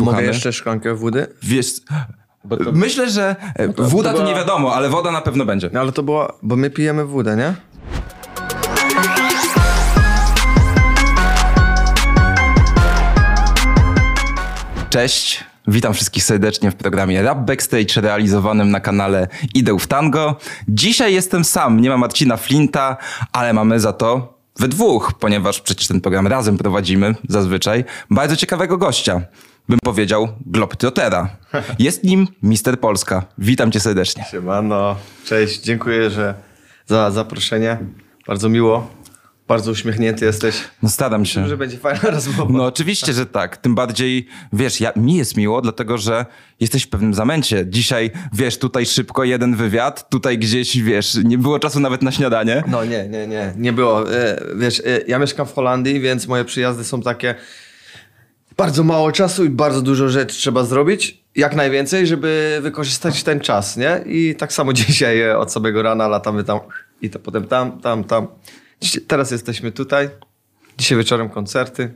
Mogę jeszcze szklankę wody? Wiesz... To... Myślę, że woda to nie wiadomo, ale woda na pewno będzie. No ale to była... Bo my pijemy wodę, nie? Cześć, witam wszystkich serdecznie w programie Rap Backstage realizowanym na kanale Idę w Tango. Dzisiaj jestem sam, nie ma Marcina Flinta, ale mamy za to... we dwóch, ponieważ przecież ten program razem prowadzimy zazwyczaj, bardzo ciekawego gościa. Bym powiedział globetrottera. Jest nim Mister Polska. Witam cię serdecznie. Siemano. Cześć, dziękuję za zaproszenie. Bardzo miło. Bardzo uśmiechnięty jesteś. No staram się. Myślę, że będzie fajna rozmowa. No oczywiście, że tak. Tym bardziej, wiesz, mi jest miło, dlatego że jesteś w pewnym zamęcie. Dzisiaj, wiesz, tutaj szybko jeden wywiad, tutaj gdzieś, wiesz, nie było czasu nawet na śniadanie. No nie było. Wiesz, ja mieszkam w Holandii, więc moje przyjazdy są takie... Bardzo mało czasu i bardzo dużo rzeczy trzeba zrobić, jak najwięcej, żeby wykorzystać ten czas, nie? I tak samo dzisiaj od samego rana latamy tam i to potem tam. Teraz jesteśmy tutaj, dzisiaj wieczorem koncerty.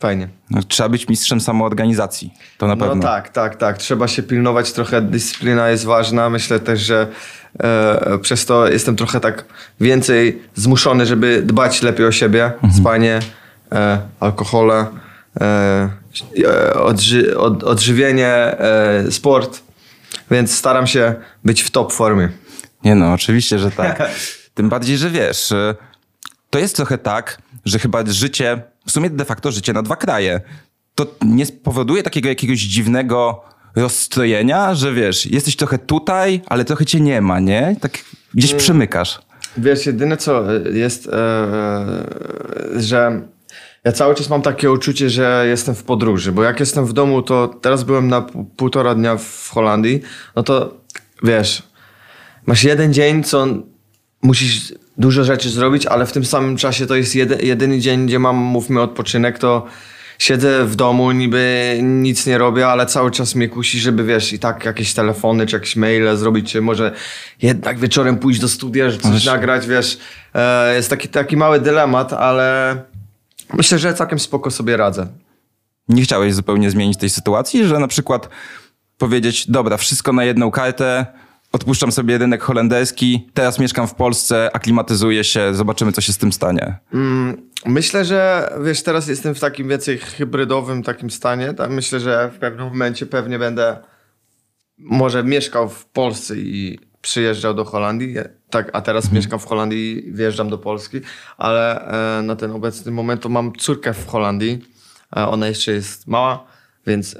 Fajnie. No, trzeba być mistrzem samoorganizacji, to na pewno. No tak. Trzeba się pilnować trochę, dyscyplina jest ważna. Myślę też, że przez to jestem trochę tak więcej zmuszony, żeby dbać lepiej o siebie. Spanie, alkohole. Odżywienie, sport, więc staram się być w top formie. Nie no, oczywiście, że tak. Tym bardziej, że wiesz, to jest trochę tak, że chyba życie, w sumie de facto życie na dwa kraje, to nie powoduje takiego jakiegoś dziwnego rozstrojenia, że wiesz, jesteś trochę tutaj, ale trochę cię nie ma, nie? Tak gdzieś przemykasz. Wiesz, jedyne co jest, że... Ja cały czas mam takie uczucie, że jestem w podróży, bo jak jestem w domu, to teraz byłem na półtora dnia w Holandii, no to wiesz, masz jeden dzień, co musisz dużo rzeczy zrobić, ale w tym samym czasie to jest jedyny dzień, gdzie mam, mówmy, odpoczynek, to siedzę w domu, niby nic nie robię, ale cały czas mnie kusi, żeby wiesz, i tak jakieś telefony, czy jakieś maile zrobić, czy może jednak wieczorem pójść do studia, żeby coś nagrać, wiesz, jest taki mały dylemat, ale... Myślę, że całkiem spoko sobie radzę. Nie chciałeś zupełnie zmienić tej sytuacji, że na przykład powiedzieć, dobra, wszystko na jedną kartę, odpuszczam sobie rynek holenderski, teraz mieszkam w Polsce, aklimatyzuję się, zobaczymy, co się z tym stanie. Myślę, że wiesz, teraz jestem w takim więcej hybrydowym takim stanie. Myślę, że w pewnym momencie pewnie będę może mieszkał w Polsce i przyjeżdżał do Holandii, tak, a teraz mieszkam w Holandii i wjeżdżam do Polski, ale na ten obecny moment to mam córkę w Holandii, ona jeszcze jest mała, więc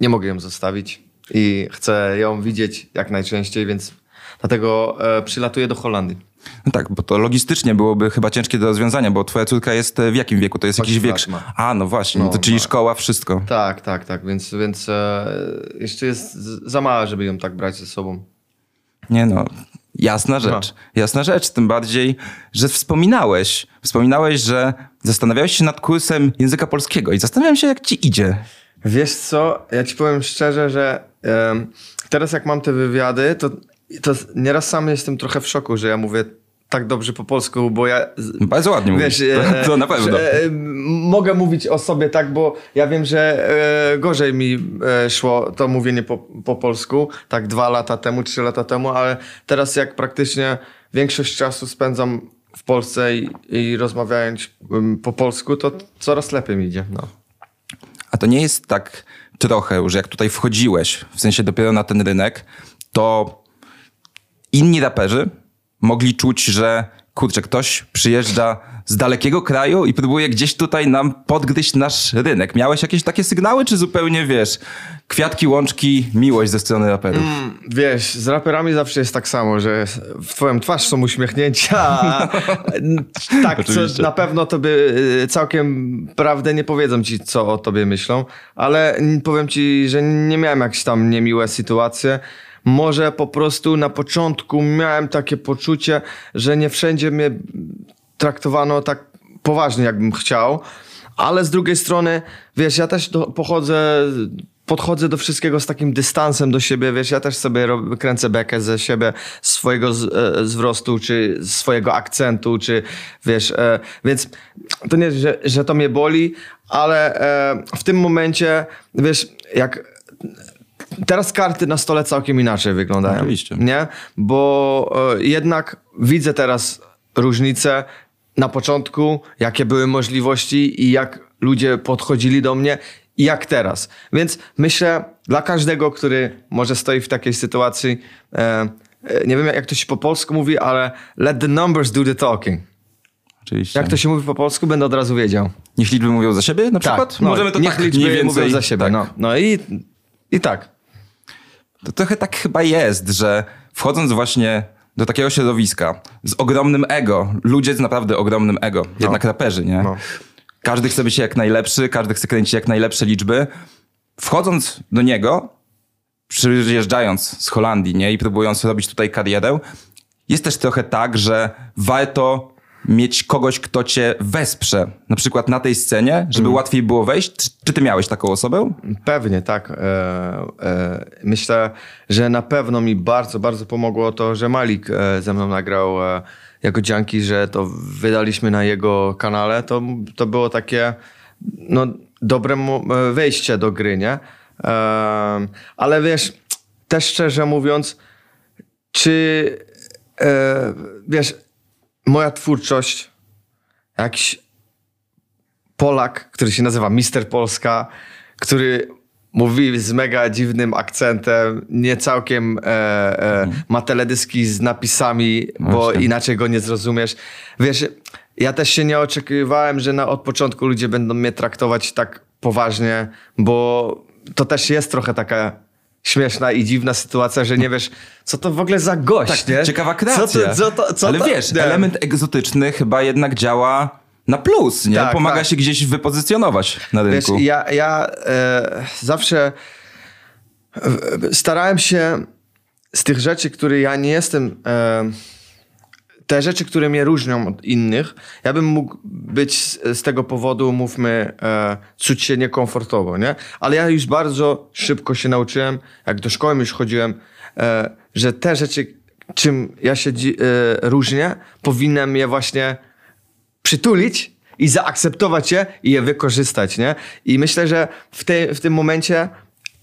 nie mogę ją zostawić i chcę ją widzieć jak najczęściej, więc dlatego przylatuję do Holandii. No tak, bo to logistycznie byłoby chyba ciężkie do rozwiązania, bo twoja córka jest w jakim wieku? To jest jakiś wiek... A, no właśnie, no, to czyli szkoła, wszystko. Tak, więc jeszcze jest za mała, żeby ją tak brać ze sobą. Nie no, jasna rzecz, tym bardziej, że wspominałeś, że zastanawiałeś się nad kursem języka polskiego i zastanawiam się, jak ci idzie. Wiesz co, ja ci powiem szczerze, że teraz jak mam te wywiady, to nieraz sam jestem trochę w szoku, że ja mówię tak dobrze po polsku, bo ja... Bardzo ładnie wiesz, mówisz, to na pewno. Mogę mówić o sobie tak, bo ja wiem, że gorzej mi szło to mówienie po polsku, tak 2 lata temu, 3 lata temu, ale teraz jak praktycznie większość czasu spędzam w Polsce i rozmawiając po polsku, to coraz lepiej mi idzie. No. A to nie jest tak trochę już, jak tutaj wchodziłeś, w sensie dopiero na ten rynek, to inni raperzy mogli czuć, że kurczę, ktoś przyjeżdża z dalekiego kraju i próbuje gdzieś tutaj nam podgryźć nasz rynek. Miałeś jakieś takie sygnały, czy zupełnie, wiesz, kwiatki, łączki, miłość ze strony raperów? Wiesz, z raperami zawsze jest tak samo, że w twoją twarz są uśmiechnięcia. Tak, co, na pewno tobie całkiem prawdę nie powiedzą ci, co o tobie myślą, ale powiem ci, że nie miałem jakieś tam niemiłe sytuacje. Może po prostu na początku miałem takie poczucie, że nie wszędzie mnie traktowano tak poważnie, jakbym chciał. Ale z drugiej strony, wiesz, ja też podchodzę do wszystkiego z takim dystansem do siebie, wiesz, ja też sobie kręcę bekę ze siebie, swojego wzrostu, czy swojego akcentu, czy wiesz, więc to nie, że to mnie boli, ale w tym momencie, wiesz, jak... Teraz karty na stole całkiem inaczej wyglądają. Oczywiście. Nie? Bo jednak widzę teraz różnice na początku, jakie były możliwości i jak ludzie podchodzili do mnie i jak teraz. Więc myślę, dla każdego, który może stoi w takiej sytuacji, nie wiem jak to się po polsku mówi, ale let the numbers do the talking. Oczywiście. Jak to się mówi po polsku, będę od razu wiedział. Niech liczby mówią za siebie na przykład? No, możemy to niech tak liczby mówią za siebie. Tak. No i tak. To trochę tak chyba jest, że wchodząc właśnie do takiego środowiska z ogromnym ego, ludzie z naprawdę ogromnym ego, jednak raperzy, nie? No. Każdy chce być jak najlepszy, każdy chce kręcić jak najlepsze liczby. Wchodząc do niego, przyjeżdżając z Holandii, nie? I próbując robić tutaj karierę, jest też trochę tak, że warto mieć kogoś, kto cię wesprze, na przykład na tej scenie, żeby łatwiej było wejść. Czy ty miałeś taką osobę? Pewnie, tak. Myślę, że na pewno mi bardzo, bardzo pomogło to, że Malik ze mną nagrał Jagodzianki, że to wydaliśmy na jego kanale. To było takie no, dobre wejście do gry, nie? Ale wiesz, też szczerze mówiąc, czy wiesz, moja twórczość, jakiś Polak, który się nazywa Mister Polska, który mówi z mega dziwnym akcentem, nie całkiem ma teledyski z napisami, właśnie, bo inaczej go nie zrozumiesz. Wiesz, ja też się nie oczekiwałem, że od początku ludzie będą mnie traktować tak poważnie, bo to też jest trochę taka śmieszna i dziwna sytuacja, że nie wiesz, co to w ogóle za gość, tak, nie? Ciekawa kreacja. Ale wiesz, nie? Element egzotyczny chyba jednak działa na plus, nie? Tak, pomaga się gdzieś wypozycjonować na rynku. Wiesz, ja zawsze starałem się z tych rzeczy, które ja nie jestem... te rzeczy, które mnie różnią od innych, ja bym mógł być z tego powodu, mówmy, czuć się niekomfortowo, nie? Ale ja już bardzo szybko się nauczyłem, jak do szkoły już chodziłem, że te rzeczy, czym ja się różnię, powinienem je właśnie przytulić i zaakceptować je i je wykorzystać, nie? I myślę, że w tym momencie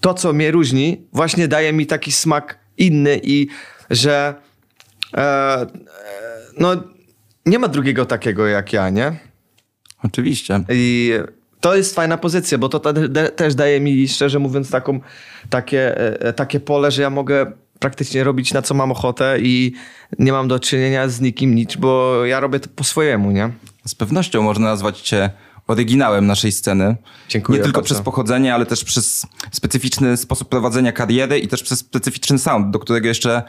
to, co mnie różni, właśnie daje mi taki smak inny i że... no nie ma drugiego takiego jak ja, nie? Oczywiście. I to jest fajna pozycja, bo to też daje mi, szczerze mówiąc, takie pole, że ja mogę praktycznie robić na co mam ochotę i nie mam do czynienia z nikim nic, bo ja robię to po swojemu, nie? Z pewnością można nazwać cię oryginałem naszej sceny. Dziękuję. Nie tylko przez pochodzenie, ale też przez specyficzny sposób prowadzenia kariery i też przez specyficzny sound, do którego jeszcze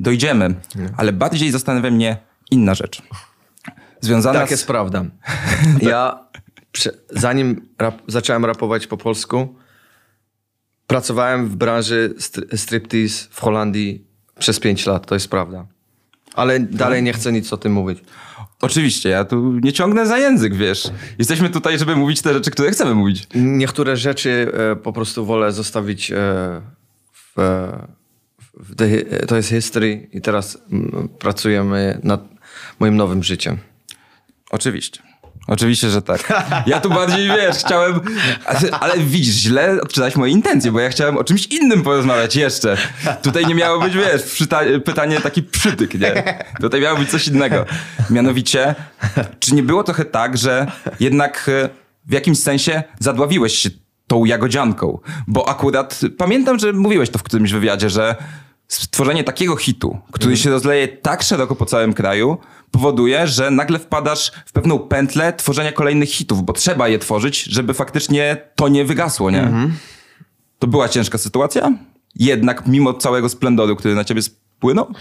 dojdziemy, ale bardziej zastanawia mnie inna rzecz. Związana tak jest prawda. Ja zanim zacząłem rapować po polsku, pracowałem w branży striptease w Holandii przez 5 lat, to jest prawda. Ale dalej nie chcę nic o tym mówić. Oczywiście, ja tu nie ciągnę za język, wiesz. Jesteśmy tutaj, żeby mówić te rzeczy, które chcemy mówić. Niektóre rzeczy po prostu wolę zostawić to jest history i teraz pracujemy nad moim nowym życiem. Oczywiście. Oczywiście, że tak. Ja tu bardziej, wiesz, chciałem... Ale widzisz, źle odczytałeś moje intencje, bo ja chciałem o czymś innym porozmawiać jeszcze. Tutaj nie miało być, wiesz, pytanie taki przytyk, nie? Tutaj miało być coś innego. Mianowicie, czy nie było trochę tak, że jednak w jakimś sensie zadławiłeś się tą Jagodzianką? Bo akurat pamiętam, że mówiłeś to w którymś wywiadzie, że stworzenie takiego hitu, który się rozleje tak szeroko po całym kraju, powoduje, że nagle wpadasz w pewną pętlę tworzenia kolejnych hitów, bo trzeba je tworzyć, żeby faktycznie to nie wygasło, nie? To była ciężka sytuacja? Jednak mimo całego splendoru, który na ciebie spłynął?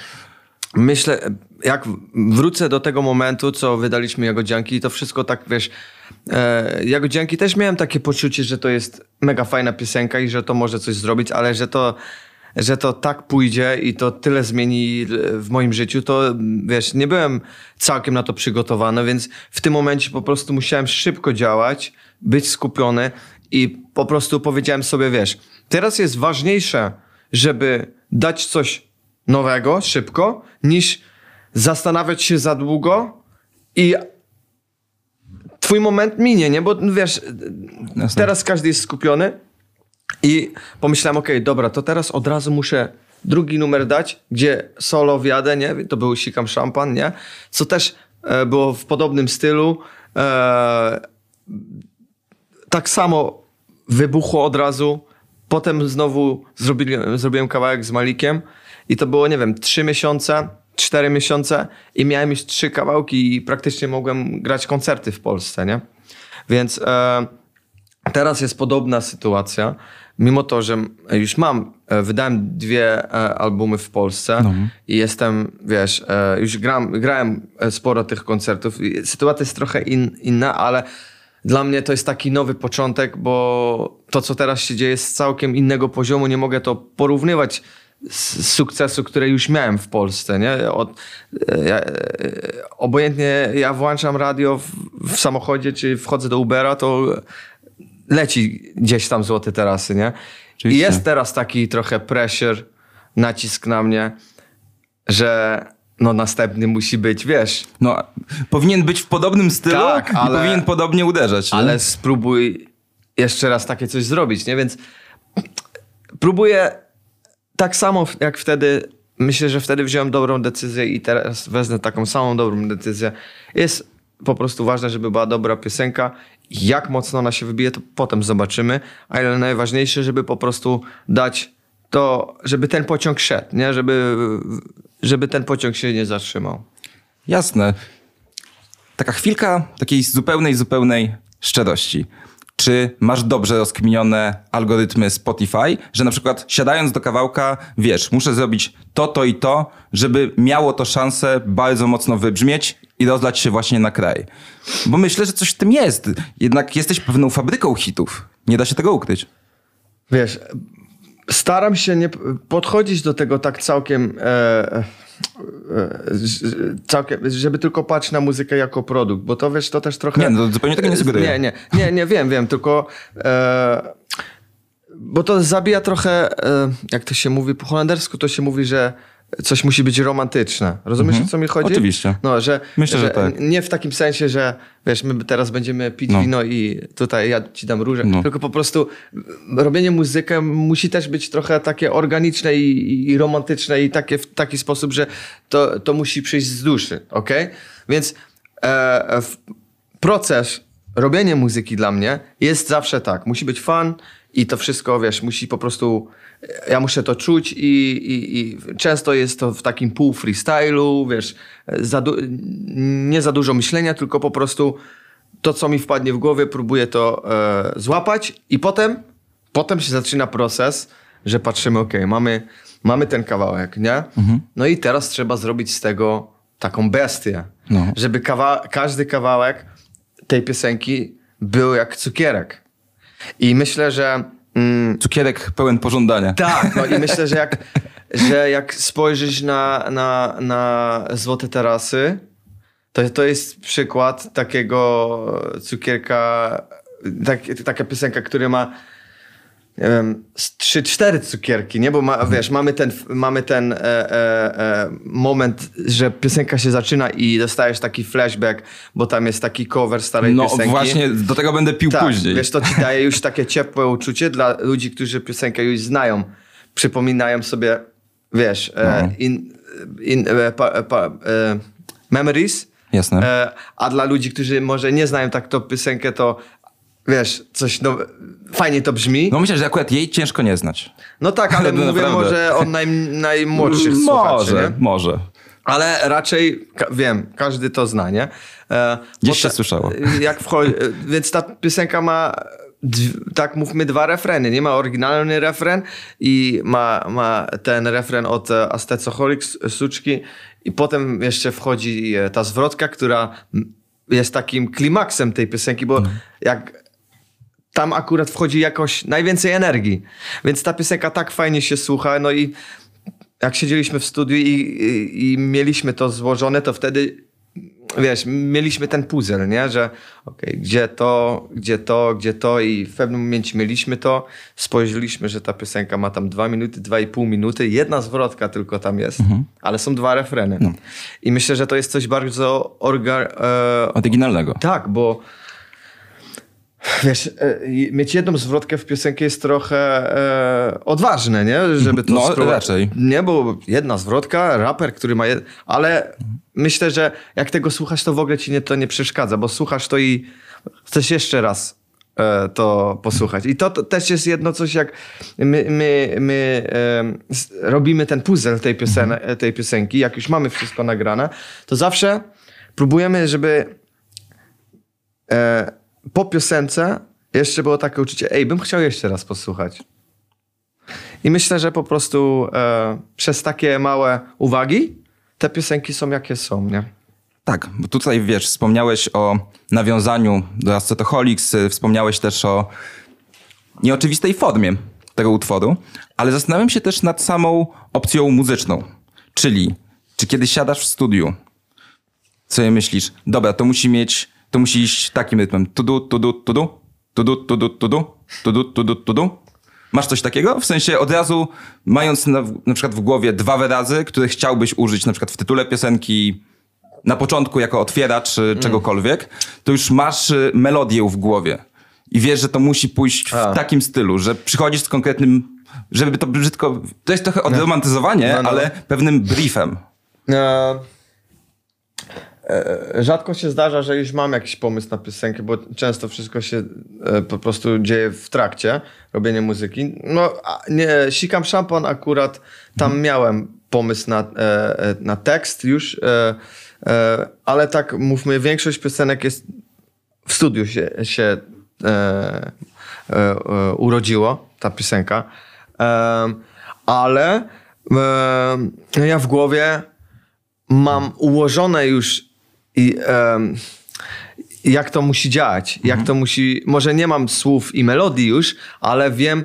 Myślę, jak wrócę do tego momentu, co wydaliśmy Jagodzianki, to wszystko tak, wiesz... Jagodzianki też miałem takie poczucie, że to jest mega fajna piosenka i że to może coś zrobić, ale że to tak pójdzie i to tyle zmieni w moim życiu, to wiesz, nie byłem całkiem na to przygotowany, więc w tym momencie po prostu musiałem szybko działać, być skupiony i po prostu powiedziałem sobie, wiesz, teraz jest ważniejsze, żeby dać coś nowego szybko, niż zastanawiać się za długo i twój moment minie, nie? Bo wiesz, teraz każdy jest skupiony I pomyślałem, okej, dobra, to teraz od razu muszę drugi numer dać, gdzie solo wjadę, nie? To był Sikam Szampan, nie? Co też było w podobnym stylu. Tak samo wybuchło od razu. Potem znowu zrobiłem kawałek z Malikiem i to było, nie wiem, 3 miesiące, 4 miesiące i miałem już 3 kawałki i praktycznie mogłem grać koncerty w Polsce, nie? Więc teraz jest podobna sytuacja. Mimo to, że już wydałem 2 albumy w Polsce i jestem, wiesz, już grałem sporo tych koncertów. Sytuacja jest trochę inna, ale dla mnie to jest taki nowy początek, bo to, co teraz się dzieje, jest z całkiem innego poziomu. Nie mogę to porównywać z sukcesu, który już miałem w Polsce, nie? Obojętnie, ja włączam radio w samochodzie, czy wchodzę do Ubera, to leci gdzieś tam Złote Tarasy, nie? Oczywiście. I jest teraz taki trochę pressure, nacisk na mnie, że no następny musi być, wiesz. No, powinien być w podobnym stylu, tak, ale powinien podobnie uderzać. Ale nie? Spróbuj jeszcze raz takie coś zrobić, nie? Więc próbuję tak samo jak wtedy. Myślę, że wtedy wziąłem dobrą decyzję i teraz wezmę taką samą dobrą decyzję. Jest po prostu ważne, żeby była dobra piosenka. Jak mocno ona się wybije, to potem zobaczymy. Ale najważniejsze, żeby po prostu dać to, żeby ten pociąg szedł, nie? Żeby ten pociąg się nie zatrzymał. Jasne. Taka chwilka takiej zupełnej szczerości. Czy masz dobrze rozkminione algorytmy Spotify, że na przykład siadając do kawałka, wiesz, muszę zrobić to i to, żeby miało to szansę bardzo mocno wybrzmieć i rozlać się właśnie na kraj? Bo myślę, że coś w tym jest. Jednak jesteś pewną fabryką hitów. Nie da się tego ukryć. Wiesz, staram się nie podchodzić do tego tak całkiem, żeby tylko patrzeć na muzykę jako produkt, bo to wiesz, to też trochę... Nie, no to zupełnie tego nie sugeruję. Nie, wiem, tylko... Bo to zabija trochę, jak to się mówi po holendersku, to się mówi, że coś musi być romantyczne. Rozumiesz, o co mi chodzi? Oczywiście. No, że, myślę, że tak. Nie w takim sensie, że wiesz, my teraz będziemy pić wino i tutaj ja ci dam różę. No. Tylko po prostu robienie muzykę musi też być trochę takie organiczne i romantyczne i takie w taki sposób, że to musi przyjść z duszy, okej? Więc proces robienia muzyki dla mnie jest zawsze tak. Musi być fun i to wszystko, wiesz, musi po prostu... Ja muszę to czuć i często jest to w takim pół freestylu, wiesz, nie za dużo myślenia, tylko po prostu to, co mi wpadnie w głowie, próbuję to złapać i potem się zaczyna proces, że patrzymy, okej, mamy ten kawałek, nie? No i teraz trzeba zrobić z tego taką bestię, żeby każdy kawałek tej piosenki był jak cukierek. I myślę, że cukierek pełen pożądania. Tak, no i myślę, że jak spojrzysz na Złote Tarasy, to jest przykład takiego cukierka, taka piosenka, która ma, nie wiem, 3-4 cukierki, nie? Bo wiesz, mamy ten moment, że piosenka się zaczyna i dostajesz taki flashback, bo tam jest taki cover starej piosenki. No właśnie, do tego będę pił później. Wiesz, to ci daje już takie ciepłe uczucie dla ludzi, którzy piosenkę już znają. Przypominają sobie, wiesz, memories. Jasne. A dla ludzi, którzy może nie znają tak tą piosenkę, to wiesz, coś fajnie to brzmi. No myślę, że akurat jej ciężko nie znać. No tak, ale mówię naprawdę. Może o najmłodszych słuchaczy. Może. Ale raczej, wiem, każdy to zna, nie? Gdzieś się słyszało. Więc ta piosenka ma, tak mówmy, 2 refreny. Nie ma oryginalny refren i ma ten refren od Astoholics, Suczki. I potem jeszcze wchodzi ta zwrotka, która jest takim klimaksem tej piosenki, bo jak... Tam akurat wchodzi jakoś najwięcej energii. Więc ta piosenka tak fajnie się słucha. No i jak siedzieliśmy w studiu i mieliśmy to złożone, to wtedy, wiesz, mieliśmy ten puzzle, nie? Że okej, gdzie to i w pewnym momencie mieliśmy to. Spojrzeliśmy, że ta piosenka ma tam 2 minuty, 2,5 minuty. 1 zwrotka tylko tam jest, ale są 2 refreny. No. I myślę, że to jest coś bardzo oryginalnego. Tak, bo Wiesz, mieć jedną zwrotkę w piosenki jest trochę odważne, nie? Żeby to raczej. Nie, bo jedna zwrotka, raper, który ma... Ale myślę, że jak tego słuchasz, to w ogóle ci to nie przeszkadza, bo słuchasz to i chcesz jeszcze raz to posłuchać. I to też jest jedno coś, jak my robimy ten puzzle tej piosenki, jak już mamy wszystko nagrane, to zawsze próbujemy, żeby... po piosence jeszcze było takie uczucie, bym chciał jeszcze raz posłuchać. I myślę, że po prostu przez takie małe uwagi te piosenki są jakie są, nie? Tak, bo tutaj wiesz, wspomniałeś o nawiązaniu do Astoholics, wspomniałeś też o nieoczywistej formie tego utworu, ale zastanawiam się też nad samą opcją muzyczną, czyli czy kiedy siadasz w studiu, sobie myślisz, dobra, to musi iść takim rytmem. Tudu, tudu, tudu, tudu, tudu, tudu, tudu, tudu, tudu. Masz coś takiego? W sensie od razu mając na przykład w głowie dwa wyrazy, które chciałbyś użyć na przykład w tytule piosenki na początku jako otwieracz czegokolwiek, to już masz melodię w głowie i wiesz, że to musi pójść w takim stylu, że przychodzisz z konkretnym, żeby to brzydko... To jest trochę odromantyzowanie, ale pewnym briefem. Rzadko się zdarza, że już mam jakiś pomysł na piosenkę, bo często wszystko się po prostu dzieje w trakcie robienia muzyki. No, Sikam Szampan akurat tam miałem pomysł na tekst już, ale tak mówmy, większość piosenek jest w studiu się urodziło, ta piosenka. Ale ja w głowie mam ułożone już i jak to musi działać, jak to musi, może nie mam słów i melodii już, ale wiem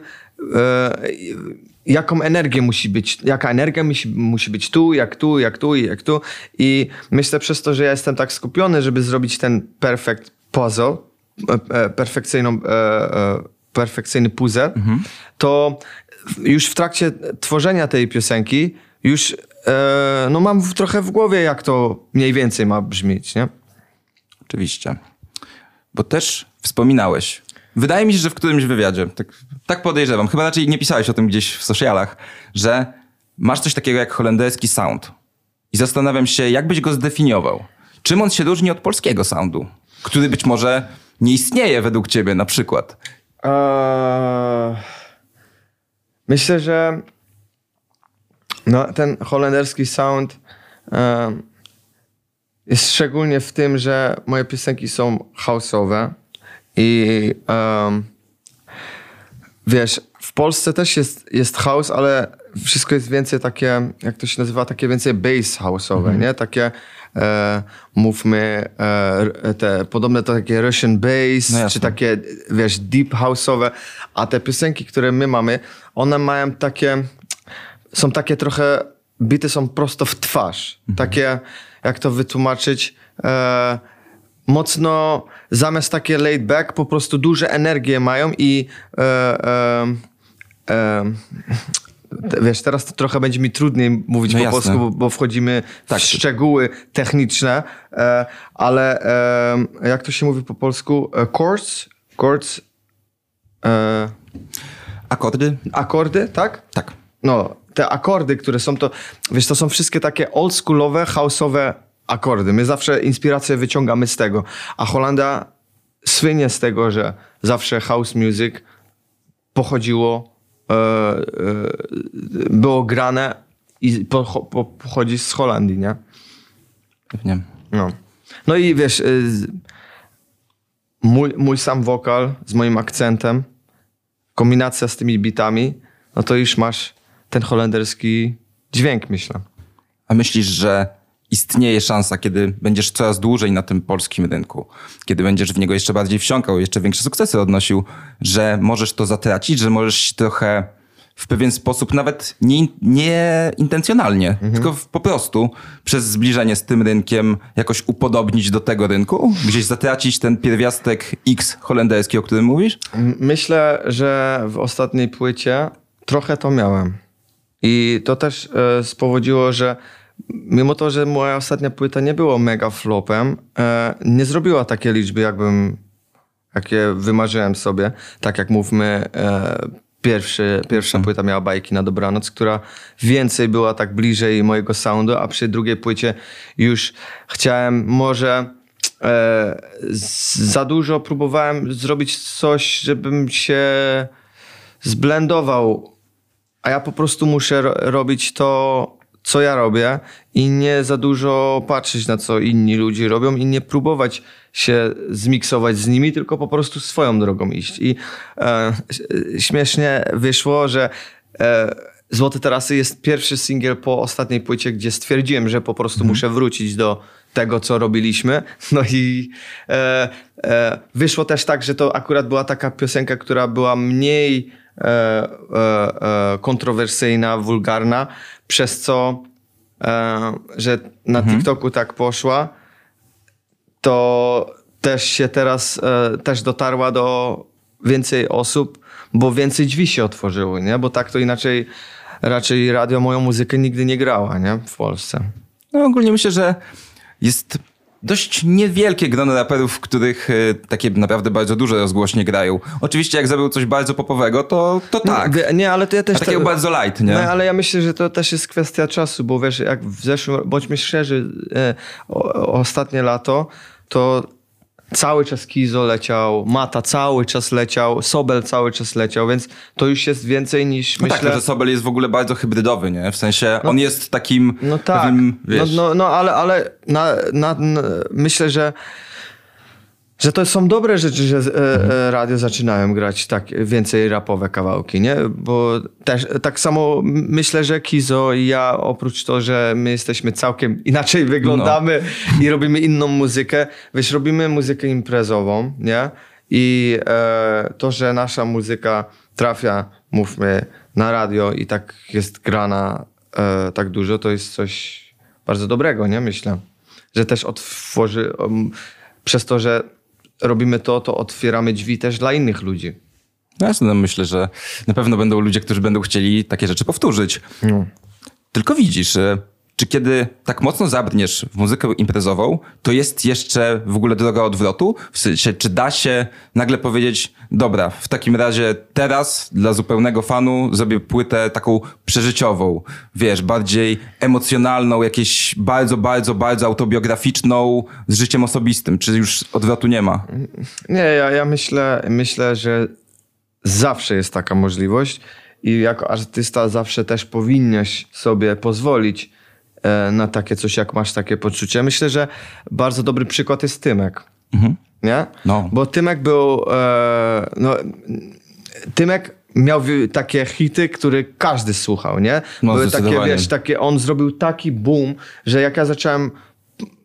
jaką energię musi być, jaka energia musi być tu, jak tu i myślę przez to, że ja jestem tak skupiony, żeby zrobić ten perfect puzzle, perfekcyjny puzzle, to już w trakcie tworzenia tej piosenki już no mam trochę w głowie, jak to mniej więcej ma brzmieć, nie? Oczywiście. Bo też wspominałeś. Wydaje mi się, że w którymś wywiadzie, tak podejrzewam, chyba raczej nie pisałeś o tym gdzieś w socialach, że masz coś takiego jak holenderski sound. I zastanawiam się, jak byś go zdefiniował. Czym on się różni od polskiego soundu, który być może nie istnieje według ciebie na przykład? Myślę, że... No, ten holenderski sound jest szczególnie w tym, że moje piosenki są house'owe i wiesz, w Polsce też jest house, ale wszystko jest więcej takie, jak to się nazywa, takie więcej bass house'owe, nie? Takie mówmy te podobne to takie Russian bass, no czy takie wiesz, deep house'owe, a te piosenki, które my mamy, one mają takie... Są takie trochę, bity są prosto w twarz. Takie, jak to wytłumaczyć, mocno, zamiast takie laid back, po prostu duże energie mają i wiesz, teraz to trochę będzie mi trudniej mówić po polsku, bo wchodzimy w szczegóły techniczne, ale jak to się mówi po polsku? Chords? Akordy. Akordy, tak? Tak. No, te akordy, które są to, wiesz, to są wszystkie takie oldschoolowe, house'owe akordy. My zawsze inspirację wyciągamy z tego, a Holandia słynie z tego, że zawsze house music pochodziło, było grane i pochodzi z Holandii, nie? Pewnie. No i wiesz, mój sam wokal z moim akcentem, kombinacja z tymi bitami, no to już masz ten holenderski dźwięk, myślę. A myślisz, że istnieje szansa, kiedy będziesz coraz dłużej na tym polskim rynku, kiedy będziesz w niego jeszcze bardziej wsiąkał, jeszcze większe sukcesy odnosił, że możesz to zatracić, że możesz się trochę w pewien sposób, nawet nie intencjonalnie, tylko po prostu przez zbliżenie z tym rynkiem jakoś upodobnić do tego rynku? Gdzieś zatracić ten pierwiastek X holenderski, o którym mówisz? Myślę, że w ostatniej płycie trochę to miałem. I to też spowodowało, że mimo to, że moja ostatnia płyta nie była mega flopem, nie zrobiła takiej liczby, jakbym jakie wymarzyłem sobie. Tak jak mówmy, pierwsza płyta miała bajki na dobranoc, która więcej była tak bliżej mojego soundu, a przy drugiej płycie już chciałem może... za dużo próbowałem zrobić coś, żebym się zblendował, a ja po prostu muszę robić to, co ja robię i nie za dużo patrzeć na co inni ludzie robią i nie próbować się zmiksować z nimi, tylko po prostu swoją drogą iść. I śmiesznie wyszło, że Złote Tarasy jest pierwszy singiel po ostatniej płycie, gdzie stwierdziłem, że po prostu muszę wrócić do tego, co robiliśmy. No i wyszło też tak, że to akurat była taka piosenka, która była mniej kontrowersyjna, wulgarna, przez co, że na TikToku tak poszła, to też się teraz też dotarła do więcej osób, bo więcej drzwi się otworzyły, nie? Bo tak to inaczej raczej radio moją muzykę nigdy nie grała, nie? W Polsce. No ogólnie myślę, że jest dość niewielkie grono raperów, których takie naprawdę bardzo duże rozgłośnie grają. Oczywiście jak zrobił coś bardzo popowego, to tak. Nie, ale to ja też... takiego bardzo light, nie? No, ale ja myślę, że to też jest kwestia czasu, bo wiesz, jak w zeszłym... Bądźmy szczerzy, ostatnie lato, to... Cały czas Kizo leciał, Mata cały czas leciał, Sobel cały czas leciał, więc to już jest więcej niż myślę... Tak, że Sobel jest w ogóle bardzo hybrydowy, nie? W sensie on jest takim... No tak, pewnym, wiesz... ale myślę, że to są dobre rzeczy, że radio zaczynają grać tak więcej rapowe kawałki, nie? Bo też tak samo myślę, że Kizo i ja, oprócz to, że my jesteśmy całkiem inaczej wyglądamy i robimy inną muzykę, wiesz, robimy muzykę imprezową, nie? I to, że nasza muzyka trafia, mówmy, na radio i tak jest grana tak dużo, to jest coś bardzo dobrego, nie? Myślę, że też otworzy... przez to, że robimy to otwieramy drzwi też dla innych ludzi. Jasne, myślę, że na pewno będą ludzie, którzy będą chcieli takie rzeczy powtórzyć. No. Tylko widzisz, czy kiedy tak mocno zabrniesz w muzykę imprezową, to jest jeszcze w ogóle droga odwrotu? W sensie, czy da się nagle powiedzieć, dobra, w takim razie teraz dla zupełnego fanu zrobię płytę taką przeżyciową, wiesz, bardziej emocjonalną, jakieś bardzo, bardzo, bardzo autobiograficzną z życiem osobistym. Czy już odwrotu nie ma? Nie, ja myślę, że zawsze jest taka możliwość i jako artysta zawsze też powinnaś sobie pozwolić na takie coś, jak masz takie poczucie. Myślę, że bardzo dobry przykład jest Tymek. Nie? No. Bo Tymek był... Tymek miał takie hity, które każdy słuchał, nie? No, były takie, wiesz, takie... On zrobił taki boom, że jak ja zacząłem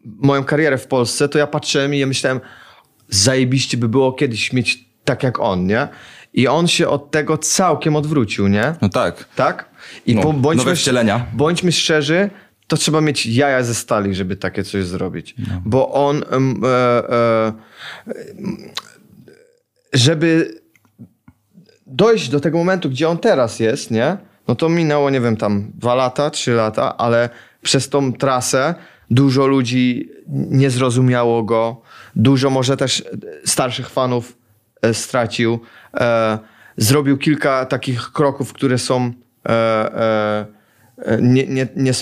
moją karierę w Polsce, to ja patrzyłem i myślałem, zajebiście by było kiedyś mieć tak jak on, nie? I on się od tego całkiem odwrócił, nie? No tak. Tak? I bądźmy szczerzy, to trzeba mieć jaja ze stali, żeby takie coś zrobić. No. Bo on... żeby dojść do tego momentu, gdzie on teraz jest, nie? No to minęło, nie wiem, tam 2 lata, 3 lata, ale przez tą trasę dużo ludzi nie zrozumiało go. Dużo może też starszych fanów stracił. Zrobił kilka takich kroków, które są...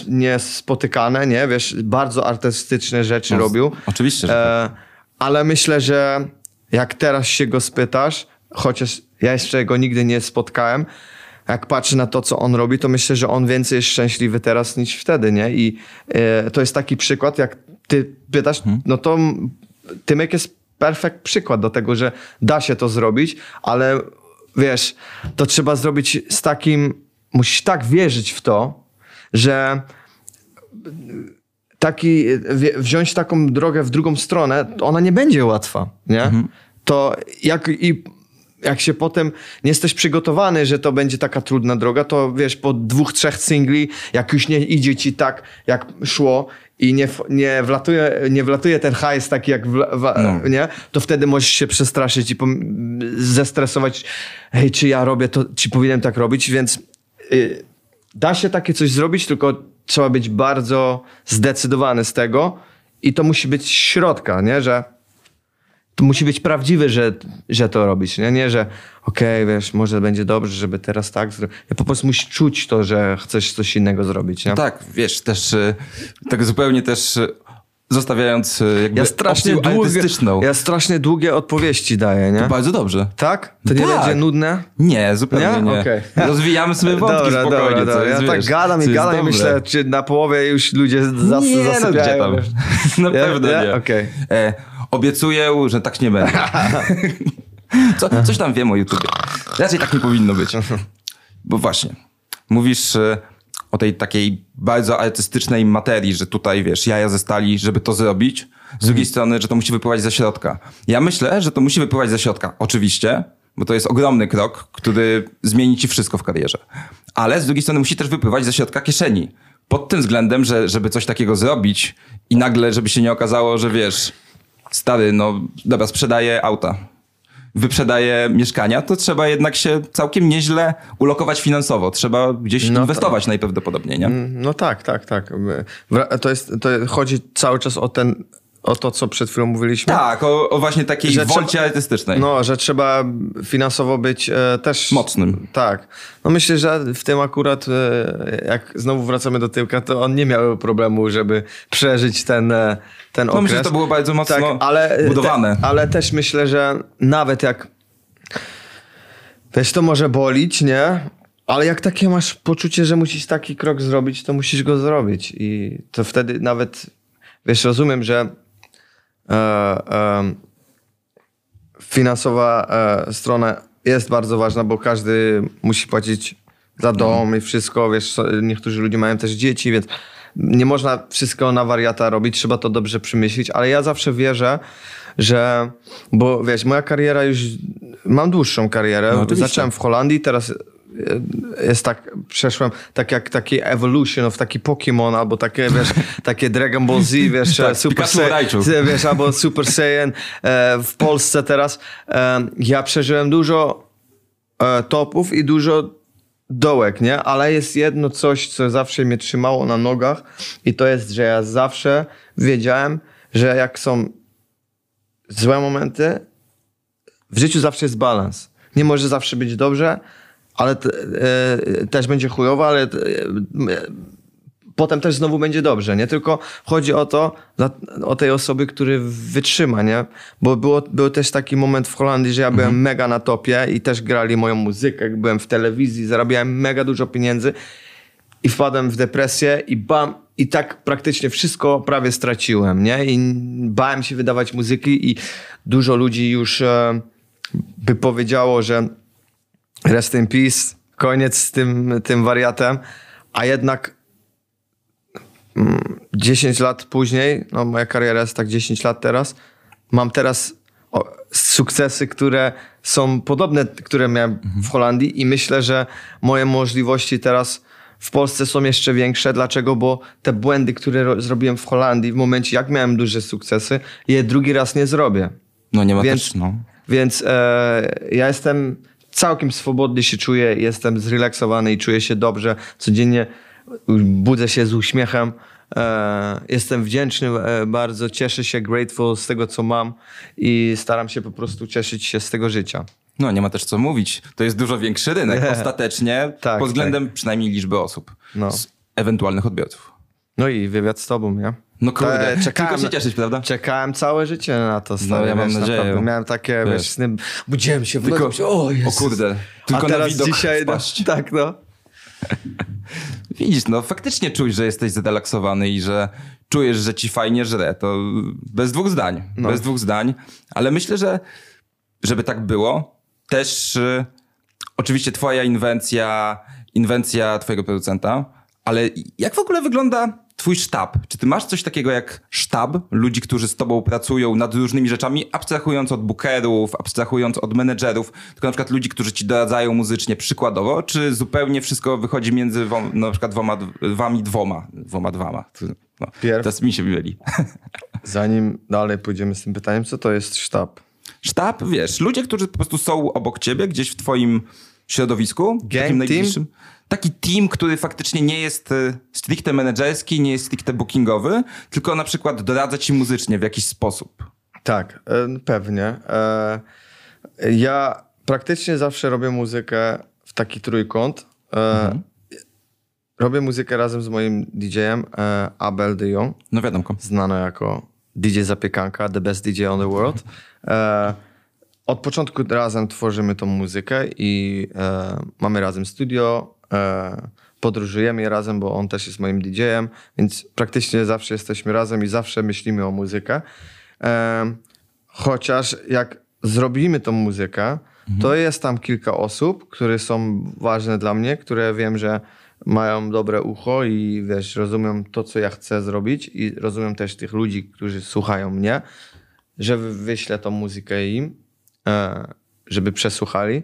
niespotykane, nie? Wiesz, bardzo artystyczne rzeczy robił. Oczywiście. Ale myślę, że jak teraz się go spytasz, chociaż ja jeszcze go nigdy nie spotkałem, jak patrzę na to, co on robi, to myślę, że on więcej jest szczęśliwy teraz niż wtedy, nie? I to jest taki przykład, jak ty pytasz, no to Tymek jest perfekt przykład do tego, że da się to zrobić, ale wiesz, to trzeba zrobić z takim... Musisz tak wierzyć w to, że wziąć taką drogę w drugą stronę, ona nie będzie łatwa, nie? To jak się potem nie jesteś przygotowany, że to będzie taka trudna droga, to wiesz, po 2-3 singli, jak już nie idzie ci tak, jak szło i nie wlatuje ten hajs taki jak nie? To wtedy możesz się przestraszyć i zestresować, hej, czy ja robię to, czy powinienem tak robić, więc da się takie coś zrobić, tylko trzeba być bardzo zdecydowany z tego i to musi być środka, nie? Że musi być prawdziwy, że to robisz, nie? Nie, że okej, wiesz, może będzie dobrze, żeby teraz tak zrobić. Ja po prostu musisz czuć to, że chcesz coś innego zrobić, nie? No tak, wiesz, też tak zupełnie też zostawiając jakby opcję artystyczną. Ja strasznie długie odpowiedzi daję, nie? To bardzo dobrze. Tak? To nie będzie nudne? Nie, zupełnie nie. Nie. Okay. Rozwijamy sobie wątki spokojnie. Dobra. Ja tak gadam i gadam i myślę, czy na połowie już ludzie zasypiają. No, na pewno nie. Okay. Obiecuję, że tak nie będzie. Coś tam wiem o YouTubie. Raczej tak nie powinno być. Bo właśnie, mówisz o tej takiej bardzo artystycznej materii, że tutaj, wiesz, jaja ze stali, żeby to zrobić. Z drugiej strony, że to musi wypływać ze środka. Ja myślę, że to musi wypływać ze środka. Oczywiście, bo to jest ogromny krok, który zmieni ci wszystko w karierze. Ale z drugiej strony musi też wypływać ze środka kieszeni. Pod tym względem, że żeby coś takiego zrobić i nagle, żeby się nie okazało, że wiesz... Stary, no dobra, sprzedaję auta, wyprzedaję mieszkania, to trzeba jednak się całkiem nieźle ulokować finansowo. Trzeba gdzieś inwestować najprawdopodobniej, nie? No tak. To chodzi cały czas o to, co przed chwilą mówiliśmy. Tak, o właśnie takiej wolcie artystycznej. No, że trzeba finansowo być też... mocnym. Tak. No myślę, że w tym akurat, jak znowu wracamy do Tyłka, to on nie miał problemu, żeby przeżyć ten okres. No myślę, że to było bardzo mocno tak, ale budowane. Ale też myślę, że nawet jak... Wiesz, to może bolić, nie? Ale jak takie masz poczucie, że musisz taki krok zrobić, to musisz go zrobić. I to wtedy nawet... Wiesz, rozumiem, że... finansowa strona jest bardzo ważna, bo każdy musi płacić za dom i wszystko, wiesz, niektórzy ludzie mają też dzieci, więc nie można wszystko na wariata robić, trzeba to dobrze przemyśleć, ale ja zawsze wierzę, że, bo wiesz, moja kariera już, mam dłuższą karierę, no, zacząłem w Holandii, teraz jest tak, przeszłem tak jak taki Evolution of taki Pokémon albo takie, wiesz, takie Dragon Ball Z, wiesz, tak, Super Saiyan, wiesz, albo Super Saiyan w Polsce teraz. Ja przeżyłem dużo topów i dużo dołek, nie? Ale jest jedno coś, co zawsze mnie trzymało na nogach i to jest, że ja zawsze wiedziałem, że jak są złe momenty, w życiu zawsze jest balans. Nie może zawsze być dobrze, ale też będzie chujowo, ale potem też znowu będzie dobrze, nie? Tylko chodzi o to, o tej osoby, który wytrzyma, nie? Bo był też taki moment w Holandii, że ja byłem mega na topie i też grali moją muzykę, byłem w telewizji, zarabiałem mega dużo pieniędzy i wpadłem w depresję i bam, i tak praktycznie wszystko prawie straciłem, nie? I bałem się wydawać muzyki i dużo ludzi już by powiedziało, że rest in peace, koniec z tym wariatem, a jednak 10 lat później, no moja kariera jest tak 10 lat teraz, mam teraz sukcesy, które są podobne, które miałem w Holandii i myślę, że moje możliwości teraz w Polsce są jeszcze większe. Dlaczego? Bo te błędy, które zrobiłem w Holandii w momencie, jak miałem duże sukcesy, je drugi raz nie zrobię. No nie ma też, no. Więc ja jestem... Całkiem swobodnie się czuję, jestem zrelaksowany i czuję się dobrze. Codziennie budzę się z uśmiechem. Jestem wdzięczny bardzo, cieszę się, grateful z tego, co mam i staram się po prostu cieszyć się z tego życia. No nie ma też co mówić. To jest dużo większy rynek ostatecznie, tak, pod względem przynajmniej liczby osób, z ewentualnych odbiorców. No i wywiad z tobą, nie? No kurde, czekałem, tylko się cieszyć, prawda? Czekałem całe życie na to. Stary, no ja mam nadzieję. Naprawdę. Miałem takie, wiesz, sny, budziłem się, tylko, o Jezus. O kurde, tylko a teraz na widok dzisiaj, tak, no. Widzisz, no faktycznie czuć, że jesteś zrelaksowany i że czujesz, że ci fajnie żre. To bez dwóch zdań. Ale myślę, że żeby tak było, też oczywiście twoja inwencja twojego producenta, ale jak w ogóle wygląda twój sztab? Czy ty masz coś takiego jak sztab ludzi, którzy z tobą pracują nad różnymi rzeczami, abstrahując od bookerów, abstrahując od menedżerów, tylko na przykład ludzi, którzy ci doradzają muzycznie przykładowo, czy zupełnie wszystko wychodzi między na przykład wami dwoma? No, teraz mi się myli. Zanim dalej pójdziemy z tym pytaniem, co to jest sztab? Sztab, wiesz, ludzie, którzy po prostu są obok ciebie, gdzieś w twoim środowisku, takim najbliższym. Taki team, który faktycznie nie jest stricte menedżerski, nie jest stricte bookingowy, tylko na przykład doradza ci muzycznie w jakiś sposób. Tak, pewnie. Ja praktycznie zawsze robię muzykę w taki trójkąt. Mhm. Robię muzykę razem z moim DJ-em Abel Dion. No wiadomo. Znany jako DJ Zapiekanka, the best DJ on the world. Od początku razem tworzymy tą muzykę i mamy razem studio, podróżujemy razem, bo on też jest moim DJ-em, więc praktycznie zawsze jesteśmy razem i zawsze myślimy o muzykę. Chociaż jak zrobimy tą muzykę, to jest tam kilka osób, które są ważne dla mnie, które wiem, że mają dobre ucho i wiesz, rozumiem to, co ja chcę zrobić i rozumiem też tych ludzi, którzy słuchają mnie, że wyślę tą muzykę im, żeby przesłuchali.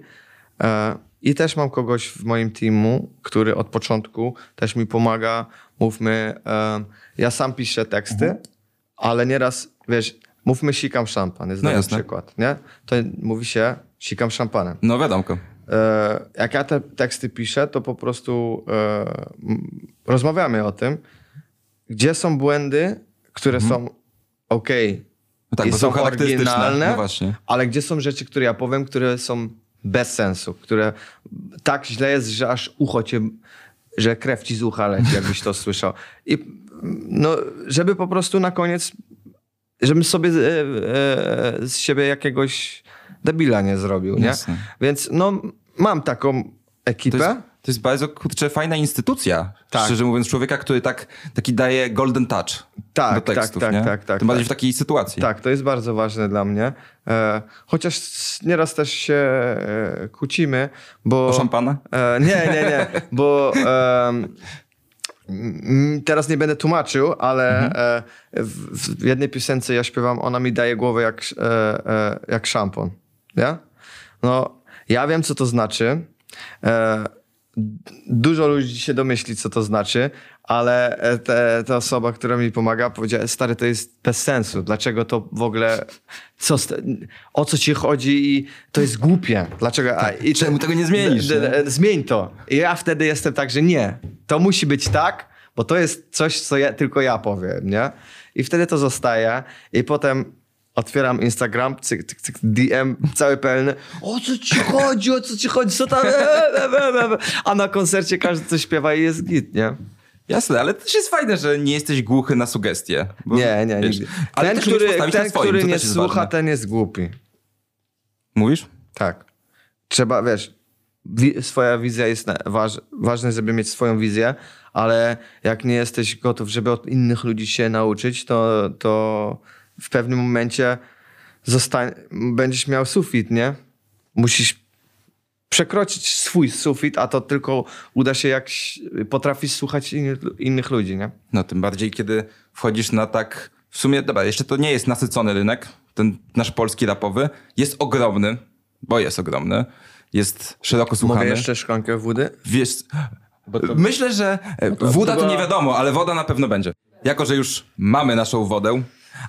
I też mam kogoś w moim teamu, który od początku też mi pomaga. Mówmy, ja sam piszę teksty, ale nieraz, wiesz, mówmy Sikam Szampan, jest dobry przykład, nie? To mówi się Sikam Szampanem. No wiadomo. Jak ja te teksty piszę, to po prostu rozmawiamy o tym, gdzie są błędy, które są okej, no tak, i bo są oryginalne, no ale gdzie są rzeczy, które ja powiem, które są bez sensu, które tak źle jest, że aż ucho cię, że krew ci z ucha leci, jakbyś to słyszał. I no, żeby po prostu na koniec, żebym sobie z siebie jakiegoś debila nie zrobił, nie? Więc no, mam taką ekipę. To jest bardzo, kurczę, fajna instytucja, tak. Szczerze mówiąc, człowieka, który taki daje golden touch do tekstów, nie? Tak. Tym bardziej w takiej sytuacji. Tak, to jest bardzo ważne dla mnie. Chociaż nieraz też się kłócimy, bo... O szampana? Nie, bo... Teraz nie będę tłumaczył, ale w jednej piosence ja śpiewam, ona mi daje głowę jak szampon. Nie? No, ja wiem, co to znaczy. Dużo ludzi się domyśli, co to znaczy, ale ta osoba, która mi pomaga, powiedziała: stary, to jest bez sensu. Dlaczego to w ogóle... o co ci chodzi i to jest głupie. Dlaczego? Czemu tego nie zmienisz? Zmień to. I ja wtedy jestem tak, że nie. To musi być tak, bo to jest coś, co tylko ja powiem, nie? I wtedy to zostaje i potem otwieram Instagram, cyk, DM cały pełny. O co ci chodzi? Co tam? A na koncercie każdy coś śpiewa i jest git, nie? Jasne, ale też jest fajne, że nie jesteś głuchy na sugestie. Nie, wiesz, nigdy. Ale ten, który nie słucha, ważne. Ten jest głupi. Mówisz? Tak. Trzeba, wiesz, swoja wizja jest ważne, żeby mieć swoją wizję, ale jak nie jesteś gotów, żeby od innych ludzi się nauczyć, to w pewnym momencie będziesz miał sufit, nie? Musisz przekroczyć swój sufit, a to tylko uda się, jak potrafisz słuchać innych ludzi, nie? No tym bardziej, kiedy wchodzisz na tak... W sumie, dobra, jeszcze to nie jest nasycony rynek, ten nasz polski rapowy. Jest ogromny, bo jest ogromny. Jest szeroko słuchany. Mogę jeszcze szklankę wody? Wiesz, myślę, że woda to nie wiadomo, ale woda na pewno będzie. Jako że już mamy naszą wodę,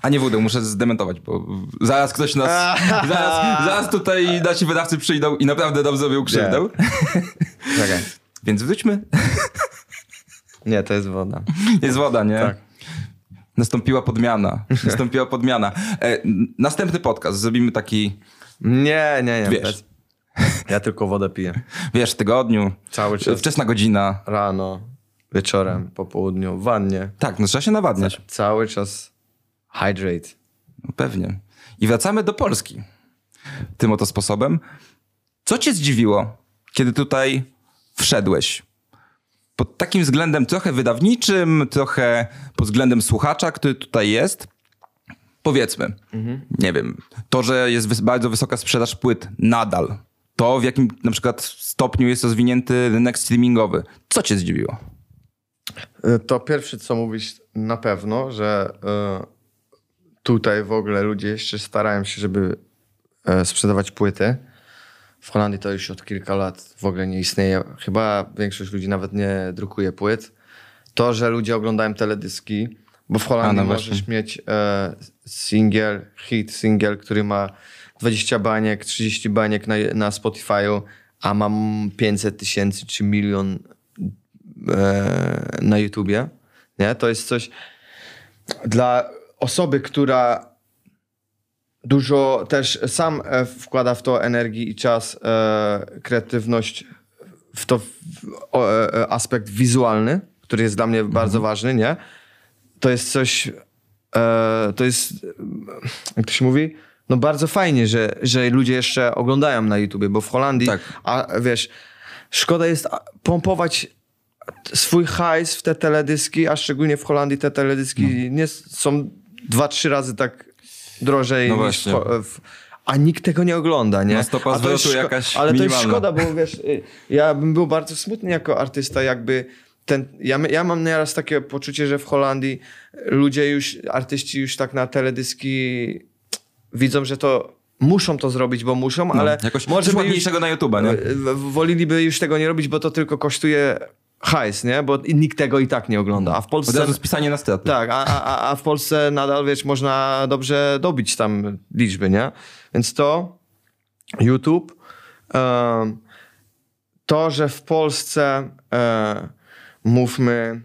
a nie wodę, muszę zdementować, bo zaraz ktoś nas... Zaraz tutaj nasi wydawcy przyjdą i naprawdę nam zrobią krzywdę. Okay. Więc wróćmy. Nie, to jest woda. Jest woda, nie? Tak. Nastąpiła podmiana. Następny podcast. Zrobimy taki... Nie. Wiesz. Ja tylko wodę piję. Wiesz, w tygodniu. Cały czas. Wczesna godzina. Rano, wieczorem, po południu, w wannie. Tak, no trzeba się nawadniać. Cały czas... Hydrate. No pewnie. I wracamy do Polski tym oto sposobem. Co cię zdziwiło, kiedy tutaj wszedłeś? Pod takim względem trochę wydawniczym, trochę pod względem słuchacza, który tutaj jest. Powiedzmy, nie wiem, to, że jest bardzo wysoka sprzedaż płyt nadal. To, w jakim na przykład stopniu jest rozwinięty rynek streamingowy. Co cię zdziwiło? To pierwsze, co mówisz na pewno, że... Tutaj w ogóle ludzie jeszcze starają się, żeby sprzedawać płyty. W Holandii to już od kilka lat w ogóle nie istnieje. Chyba większość ludzi nawet nie drukuje płyt. To, że ludzie oglądają teledyski, bo w Holandii możesz mieć singiel, hit, singiel, który ma 20 baniek, 30 baniek na Spotify'u, a mam 500 000 czy milion na YouTubie. Nie? To jest coś dla... Osoby, która dużo też sam wkłada w to energii i czas, kreatywność, w to aspekt wizualny, który jest dla mnie bardzo ważny, nie? To jest coś, to jest, jak to się mówi, no bardzo fajnie, że ludzie jeszcze oglądają na YouTubie, bo w Holandii, tak. A wiesz, szkoda jest pompować swój hajs w te teledyski, a szczególnie w Holandii te teledyski nie są 2-3 razy tak drożej, no niż a nikt tego nie ogląda, nie? No stopa zwrotu jakaś ale minimalna. To jest szkoda, bo wiesz, ja bym był bardzo smutny jako artysta, jakby ten, ja mam nieraz takie poczucie, że w Holandii ludzie już, artyści już tak na teledyski widzą, że to muszą to zrobić, bo muszą, no, ale jakoś może by już, na YouTube'a, nie? Woliliby już tego nie robić, bo to tylko kosztuje hajs, nie? Bo nikt tego i tak nie ogląda. A w Polsce... Od razu spisanie na straty. Tak, a w Polsce nadal, wiesz, można dobrze dobić tam liczby, nie? Więc to YouTube, to, że w Polsce mówmy...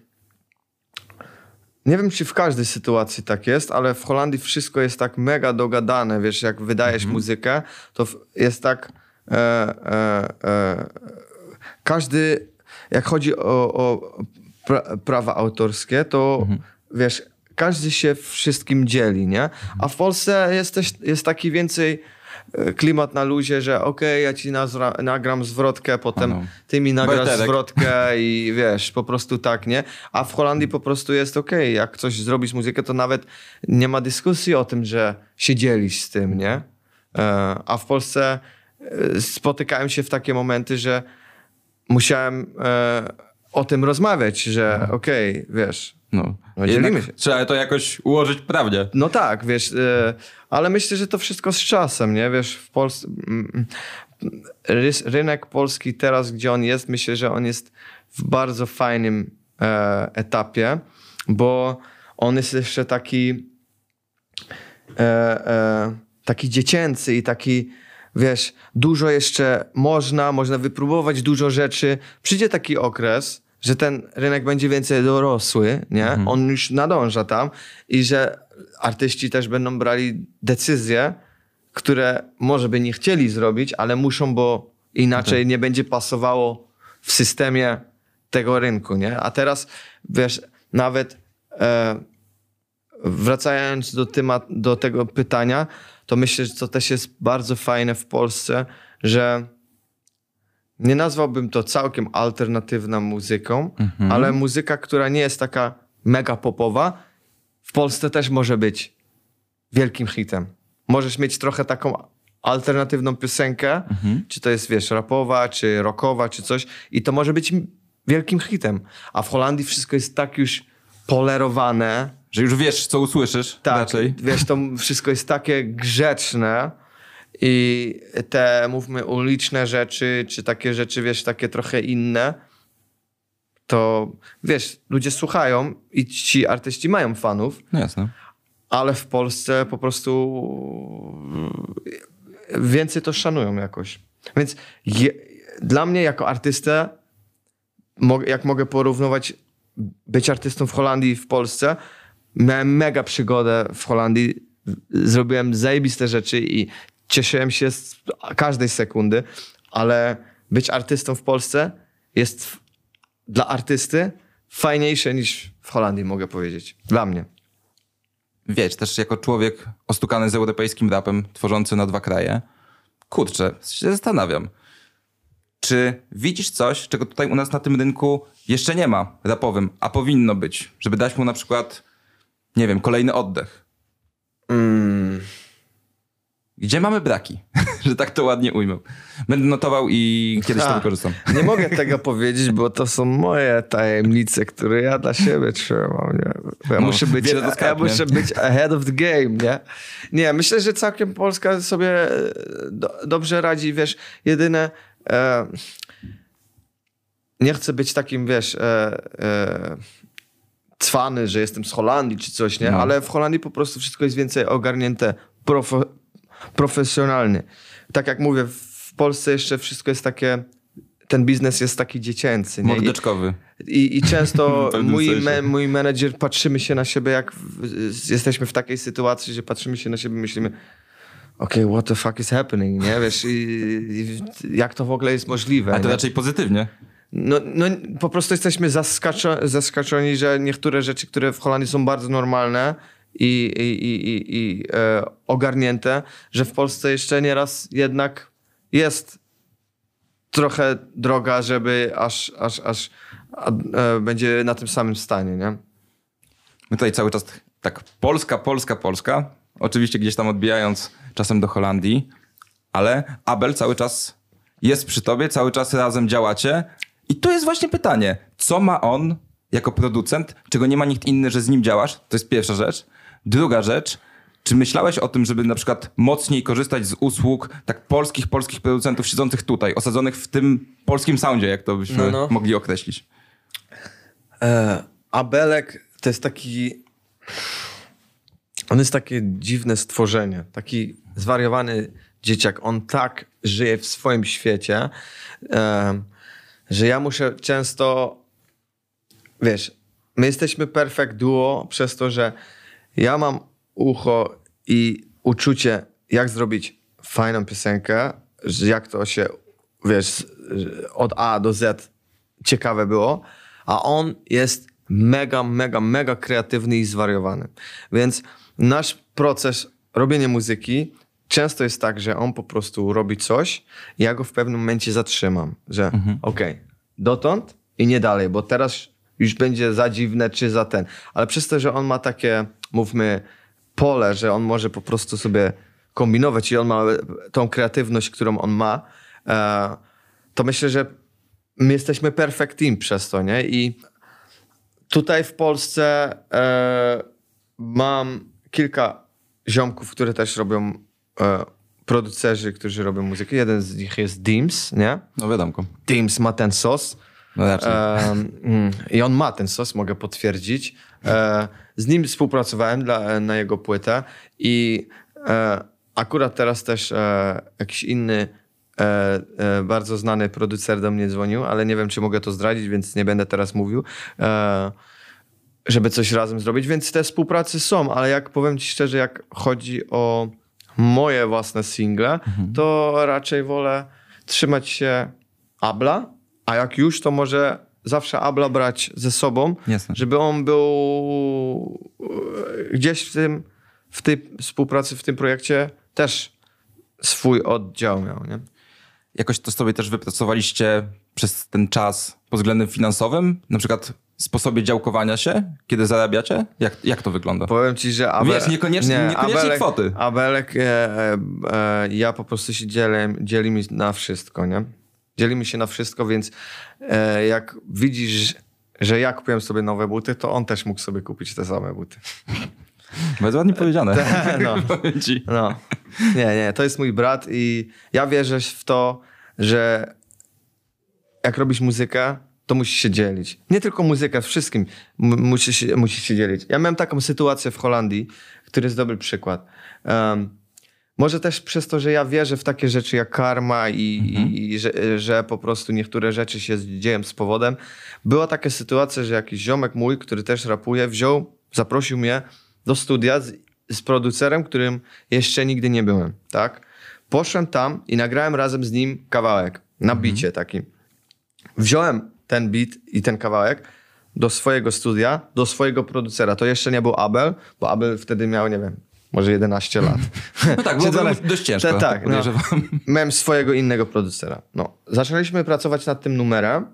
Nie wiem, czy w każdej sytuacji tak jest, ale w Holandii wszystko jest tak mega dogadane, wiesz, jak wydajesz muzykę, to jest tak... każdy... Jak chodzi o prawa autorskie, to wiesz, każdy się wszystkim dzieli, nie? A w Polsce jest taki więcej klimat na luzie, że okej, ja ci nagram zwrotkę, potem ty mi nagrasz zwrotkę i wiesz, po prostu tak, nie? A w Holandii po prostu jest okej, jak coś zrobisz muzykę, to nawet nie ma dyskusji o tym, że się dzielisz z tym, nie? A w Polsce spotykałem się w takie momenty, że musiałem o tym rozmawiać, że okej, wiesz, dzielimy się. Trzeba to jakoś ułożyć prawnie. No tak, wiesz, ale myślę, że to wszystko z czasem, nie? Wiesz, w Polsce... Rynek polski teraz, gdzie on jest, myślę, że on jest w bardzo fajnym etapie, bo on jest jeszcze taki taki dziecięcy i taki... Wiesz, dużo jeszcze można wypróbować dużo rzeczy. Przyjdzie taki okres, że ten rynek będzie więcej dorosły, nie? On już nadąża tam i że artyści też będą brali decyzje, które może by nie chcieli zrobić, ale muszą, bo inaczej nie będzie pasowało w systemie tego rynku, nie? A teraz, wiesz, nawet wracając do tego pytania, to myślę, że to też jest bardzo fajne w Polsce, że nie nazwałbym to całkiem alternatywną muzyką, ale muzyka, która nie jest taka mega popowa, w Polsce też może być wielkim hitem. Możesz mieć trochę taką alternatywną piosenkę, czy to jest, wiesz, rapowa, czy rockowa, czy coś, i to może być wielkim hitem. A w Holandii wszystko jest tak już polerowane, że już wiesz, co usłyszysz. Tak, raczej. Wiesz, to wszystko jest takie grzeczne i te, mówmy, uliczne rzeczy, czy takie rzeczy, wiesz, takie trochę inne, to wiesz, ludzie słuchają i ci artyści mają fanów. No jasne. Ale w Polsce po prostu więcej to szanują jakoś. Więc dla mnie jako artystę, jak mogę porównywać być artystą w Holandii i w Polsce, miałem mega przygodę w Holandii, zrobiłem zajebiste rzeczy i cieszyłem się z każdej sekundy, ale być artystą w Polsce jest dla artysty fajniejsze niż w Holandii, mogę powiedzieć. Dla mnie. Wiesz, też jako człowiek ostukany z europejskim rapem, tworzący na dwa kraje, kurczę, się zastanawiam. Czy widzisz coś, czego tutaj u nas na tym rynku jeszcze nie ma rapowym, a powinno być, żeby dać mu na przykład... Nie wiem, kolejny oddech. Gdzie mamy braki? Że tak to ładnie ujmę. Będę notował i kiedyś to wykorzystam. Nie mogę tego powiedzieć, bo to są moje tajemnice, które ja dla siebie trzymam. Nie? Ja muszę być ahead of the game, nie? Nie, myślę, że całkiem Polska sobie dobrze radzi, wiesz, jedyne... nie chcę być takim, wiesz... cwany, że jestem z Holandii czy coś, nie? Ale w Holandii po prostu wszystko jest więcej ogarnięte profesjonalnie. Tak jak mówię, w Polsce jeszcze wszystko jest takie, ten biznes jest taki dziecięcy. Nie? I często mój menedżer, patrzymy się na siebie, jak jesteśmy w takiej sytuacji, że patrzymy się na siebie, myślimy, okej, what the fuck is happening, nie? Wiesz, jak to w ogóle jest możliwe? A to nie? Raczej pozytywnie. No po prostu jesteśmy zaskoczeni, że niektóre rzeczy, które w Holandii są bardzo normalne i ogarnięte, że w Polsce jeszcze nieraz jednak jest trochę droga, żeby aż będzie na tym samym stanie, nie? My tutaj cały czas tak Polska. Oczywiście gdzieś tam odbijając czasem do Holandii, ale Abel cały czas jest przy tobie, cały czas razem działacie. I to jest właśnie pytanie, co ma on jako producent, czego nie ma nikt inny, że z nim działasz? To jest pierwsza rzecz. Druga rzecz, czy myślałeś o tym, żeby na przykład mocniej korzystać z usług tak polskich producentów siedzących tutaj, osadzonych w tym polskim soundzie, jak to byśmy mogli określić? Abelek to jest taki... On jest takie dziwne stworzenie, taki zwariowany dzieciak. On tak żyje w swoim świecie, że ja muszę często... Wiesz, my jesteśmy perfect duo przez to, że ja mam ucho i uczucie, jak zrobić fajną piosenkę, że jak to się, wiesz, od A do Z ciekawe było, a on jest mega kreatywny i zwariowany. Więc nasz proces robienia muzyki często jest tak, że on po prostu robi coś, ja go w pewnym momencie zatrzymam, że okej, dotąd i nie dalej, bo teraz już będzie za dziwne czy za ten. Ale przez to, że on ma takie, mówmy, pole, że on może po prostu sobie kombinować i on ma tą kreatywność, którą on ma, to myślę, że my jesteśmy perfect team przez to, nie? I tutaj w Polsce mam kilka ziomków, które też robią, producerzy, którzy robią muzykę. Jeden z nich jest Deems, nie? No wiadomo. Deems ma ten sos. No i on ma ten sos, mogę potwierdzić. Z nim współpracowałem na jego płytę i akurat teraz też jakiś inny bardzo znany producer do mnie dzwonił, ale nie wiem, czy mogę to zdradzić, więc nie będę teraz mówił, żeby coś razem zrobić, więc te współpracy są, ale jak powiem ci szczerze, jak chodzi o moje własne single, to raczej wolę trzymać się Abla, a jak już, to może zawsze Abla brać ze sobą, jasne, żeby on był gdzieś w tej współpracy, w tym projekcie też swój oddział miał, nie? Jakoś to sobie też wypracowaliście przez ten czas pod względem finansowym? Na przykład sposobie działkowania się, kiedy zarabiacie? Jak to wygląda? Powiem ci, że Abel... Wiesz, niekoniecznie Abelek, kwoty. Abelek, ja po prostu się dzielimy na wszystko, nie? Dzielimy się na wszystko, więc jak widzisz, że ja kupiłem sobie nowe buty, to on też mógł sobie kupić te same buty. Bardzo ładnie powiedziane. No. Nie, to jest mój brat i ja wierzę w to, że jak robisz muzykę, to musisz się dzielić. Nie tylko muzykę, wszystkim musisz się dzielić. Ja miałem taką sytuację w Holandii, który jest dobry przykład. Może też przez to, że ja wierzę w takie rzeczy jak karma i że po prostu niektóre rzeczy się dzieją z powodem. Była taka sytuacja, że jakiś ziomek mój, który też rapuje, zaprosił mnie do studia z producerem, którym jeszcze nigdy nie byłem, tak? Poszłem tam i nagrałem razem z nim kawałek na bicie takim. Wziąłem ten beat i ten kawałek do swojego studia, do swojego producera. To jeszcze nie był Abel, bo Abel wtedy miał, nie wiem, może 11 lat. No tak, było dość ciężko. Tak, no. Miałem swojego innego producera. No. Zaczęliśmy pracować nad tym numerem.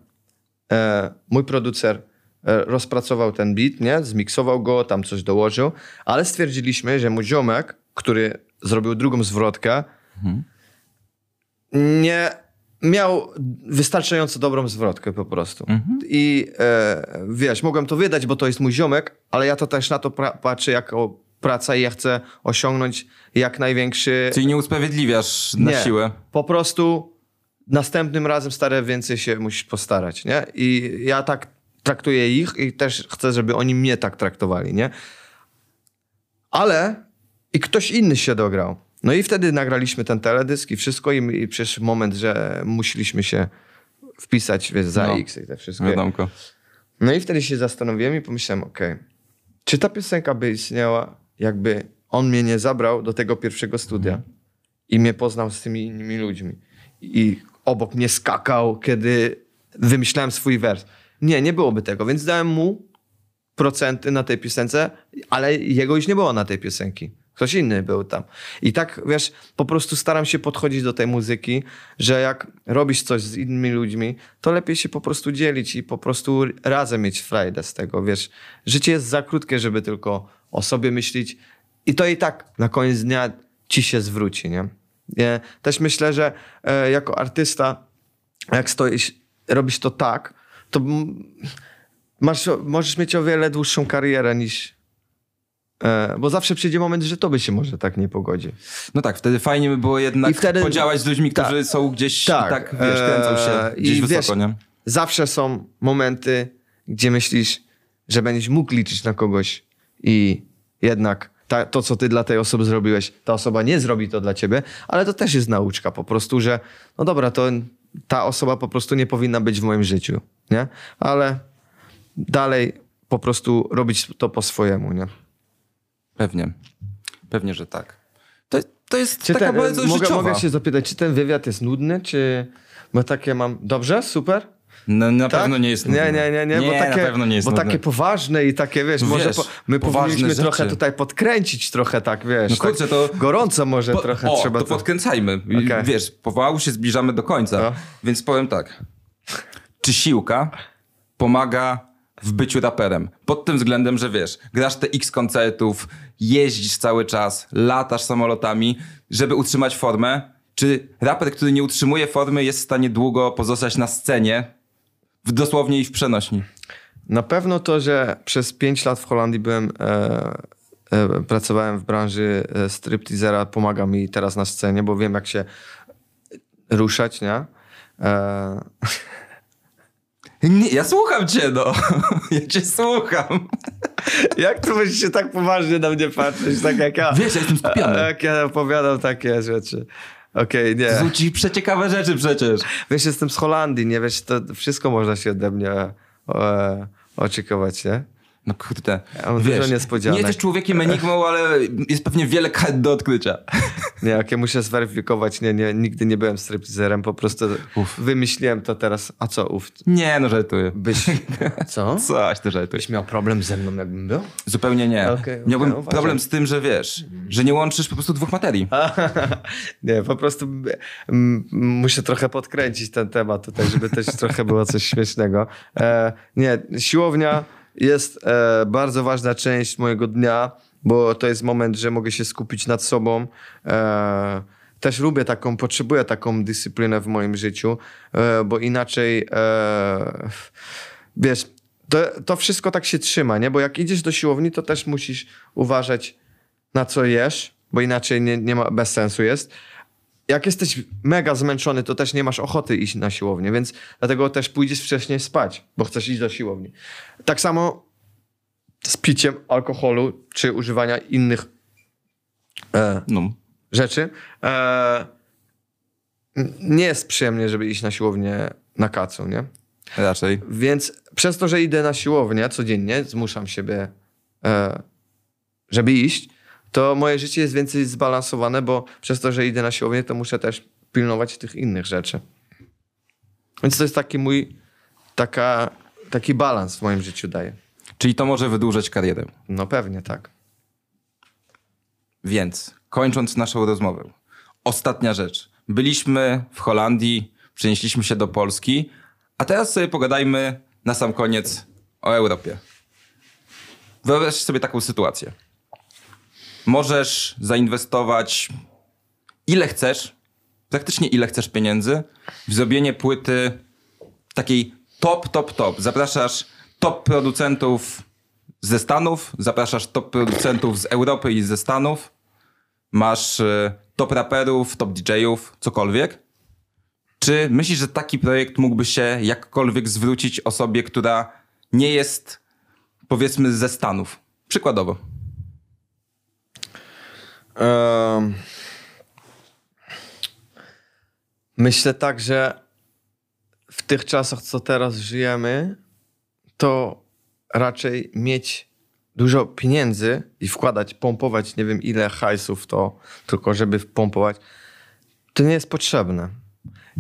Mój producer rozpracował ten beat, nie? Zmiksował go, tam coś dołożył, ale stwierdziliśmy, że mój ziomek, który zrobił drugą zwrotkę, nie miał wystarczająco dobrą zwrotkę po prostu. I wiesz, mogłem to wydać, bo to jest mój ziomek, ale ja to też na to patrzę jako praca i ja chcę osiągnąć jak największy... Czyli nie usprawiedliwiasz na siłę. Po prostu następnym razem, stary, więcej się musisz postarać, nie? I ja tak traktuję ich i też chcę, żeby oni mnie tak traktowali, nie? Ale i ktoś inny się dograł. No i wtedy nagraliśmy ten teledysk i wszystko i przecież moment, że musieliśmy się wpisać, wiesz, za X i te wszystkie. Wiadomko. No i wtedy się zastanowiłem i pomyślałem, okej, czy ta piosenka by istniała, jakby on mnie nie zabrał do tego pierwszego studia? i mnie poznał z tymi innymi ludźmi. I obok mnie skakał, kiedy wymyślałem swój wers. Nie byłoby tego, więc dałem mu procenty na tej piosence, ale jego już nie było na tej piosenki. Ktoś inny był tam. I tak, wiesz, po prostu staram się podchodzić do tej muzyki, że jak robisz coś z innymi ludźmi, to lepiej się po prostu dzielić i po prostu razem mieć frajdę z tego, wiesz. Życie jest za krótkie, żeby tylko o sobie myśleć i to i tak na koniec dnia ci się zwróci, nie? Ja też myślę, że jako artysta, jak stoisz, robisz to tak, to możesz mieć o wiele dłuższą karierę niż... Bo zawsze przyjdzie moment, że to by się może tak nie pogodzi. No tak, wtedy fajnie by było jednak podziałać z ludźmi, którzy są gdzieś tak wiesz, kręcą się gdzieś wysoko, wiesz, nie? Zawsze są momenty, gdzie myślisz, że będziesz mógł liczyć na kogoś i jednak to, co ty dla tej osoby zrobiłeś, ta osoba nie zrobi to dla ciebie, ale to też jest nauczka po prostu, że no dobra, to ta osoba po prostu nie powinna być w moim życiu, nie? Ale dalej po prostu robić to po swojemu, nie? Pewnie, że tak. To jest czy taka bardzo życiowa. Mogę się zapytać, czy ten wywiad jest nudny, czy... Bo takie mam... Dobrze? Super? No, na tak? pewno nie jest nudny. Nie, bo takie, na pewno nie jest bo nudny. Takie poważne i takie, wiesz może my powinniśmy rzeczy. Trochę tutaj podkręcić, trochę tak, wiesz. No kurczę, to... Gorąco może trochę trzeba... to podkręcajmy. Okay. Wiesz, powału się zbliżamy do końca, więc powiem tak. Czy siłka pomaga... w byciu raperem. Pod tym względem, że wiesz, grasz te x koncertów, jeździsz cały czas, latasz samolotami, żeby utrzymać formę. Czy raper, który nie utrzymuje formy, jest w stanie długo pozostać na scenie, dosłownie i w przenośni? Na pewno to, że przez 5 lat w Holandii byłem, pracowałem w branży stripteasera, pomaga mi teraz na scenie, bo wiem, jak się ruszać, nie? Nie, ja słucham cię, no. Ja cię słucham. Jak to będziesz się tak poważnie na mnie patrzeć, tak jak ja... Wiesz, ja jestem skupiony. Jak ja opowiadam takie rzeczy. Okej, nie. To są ci przeciekawe rzeczy przecież. Wiesz, jestem z Holandii, nie? Wiesz, to wszystko można się ode mnie oczekiwać, nie? No kurde. Ja mam dużo niespodzianek. Nie jesteś człowiekiem enigmą, ale jest pewnie wiele kart do odkrycia. Nie, jak ja muszę zweryfikować, nigdy nie byłem stripteaserem, po prostu wymyśliłem to teraz. A co uf? Nie, no żartuję. Byś... Co? Coś, to żartuję. Byś miał problem ze mną, jakbym był? Zupełnie nie. Okay, miałbym problem z tym, że wiesz, że nie łączysz po prostu dwóch materii. Nie, po prostu muszę trochę podkręcić ten temat tutaj, żeby też trochę było coś śmiesznego. Nie, siłownia... Jest bardzo ważna część mojego dnia, bo to jest moment, że mogę się skupić nad sobą. Też lubię taką, potrzebuję taką dyscyplinę w moim życiu, bo inaczej, wiesz, to wszystko tak się trzyma, nie? Bo jak idziesz do siłowni, to też musisz uważać na co jesz, bo inaczej nie ma, bez sensu jest. Jak jesteś mega zmęczony, to też nie masz ochoty iść na siłownię, więc dlatego też pójdziesz wcześniej spać, bo chcesz iść do siłowni. Tak samo z piciem alkoholu czy używania innych rzeczy. Nie jest przyjemnie, żeby iść na siłownię na kacu, nie? Raczej. Więc przez to, że idę na siłownię codziennie, zmuszam siebie, żeby iść, to moje życie jest więcej zbalansowane, bo przez to, że idę na siłownię, to muszę też pilnować tych innych rzeczy. Więc to jest taki mój, taki balans w moim życiu daje. Czyli to może wydłużać karierę. No pewnie tak. Więc kończąc naszą rozmowę, ostatnia rzecz. Byliśmy w Holandii, przenieśliśmy się do Polski, a teraz sobie pogadajmy na sam koniec o Europie. Wyobraź sobie taką sytuację. Możesz zainwestować ile chcesz, praktycznie ile chcesz pieniędzy w zrobienie płyty takiej top. Zapraszasz top producentów ze Stanów, zapraszasz top producentów z Europy i ze Stanów, masz top raperów, top DJ-ów, cokolwiek. Czy myślisz, że taki projekt mógłby się jakkolwiek zwrócić osobie, która nie jest, powiedzmy, ze Stanów? Przykładowo. Myślę tak, że w tych czasach, co teraz żyjemy, to raczej mieć dużo pieniędzy i wkładać, pompować, nie wiem ile hajsów to, tylko żeby wpompować to nie jest potrzebne.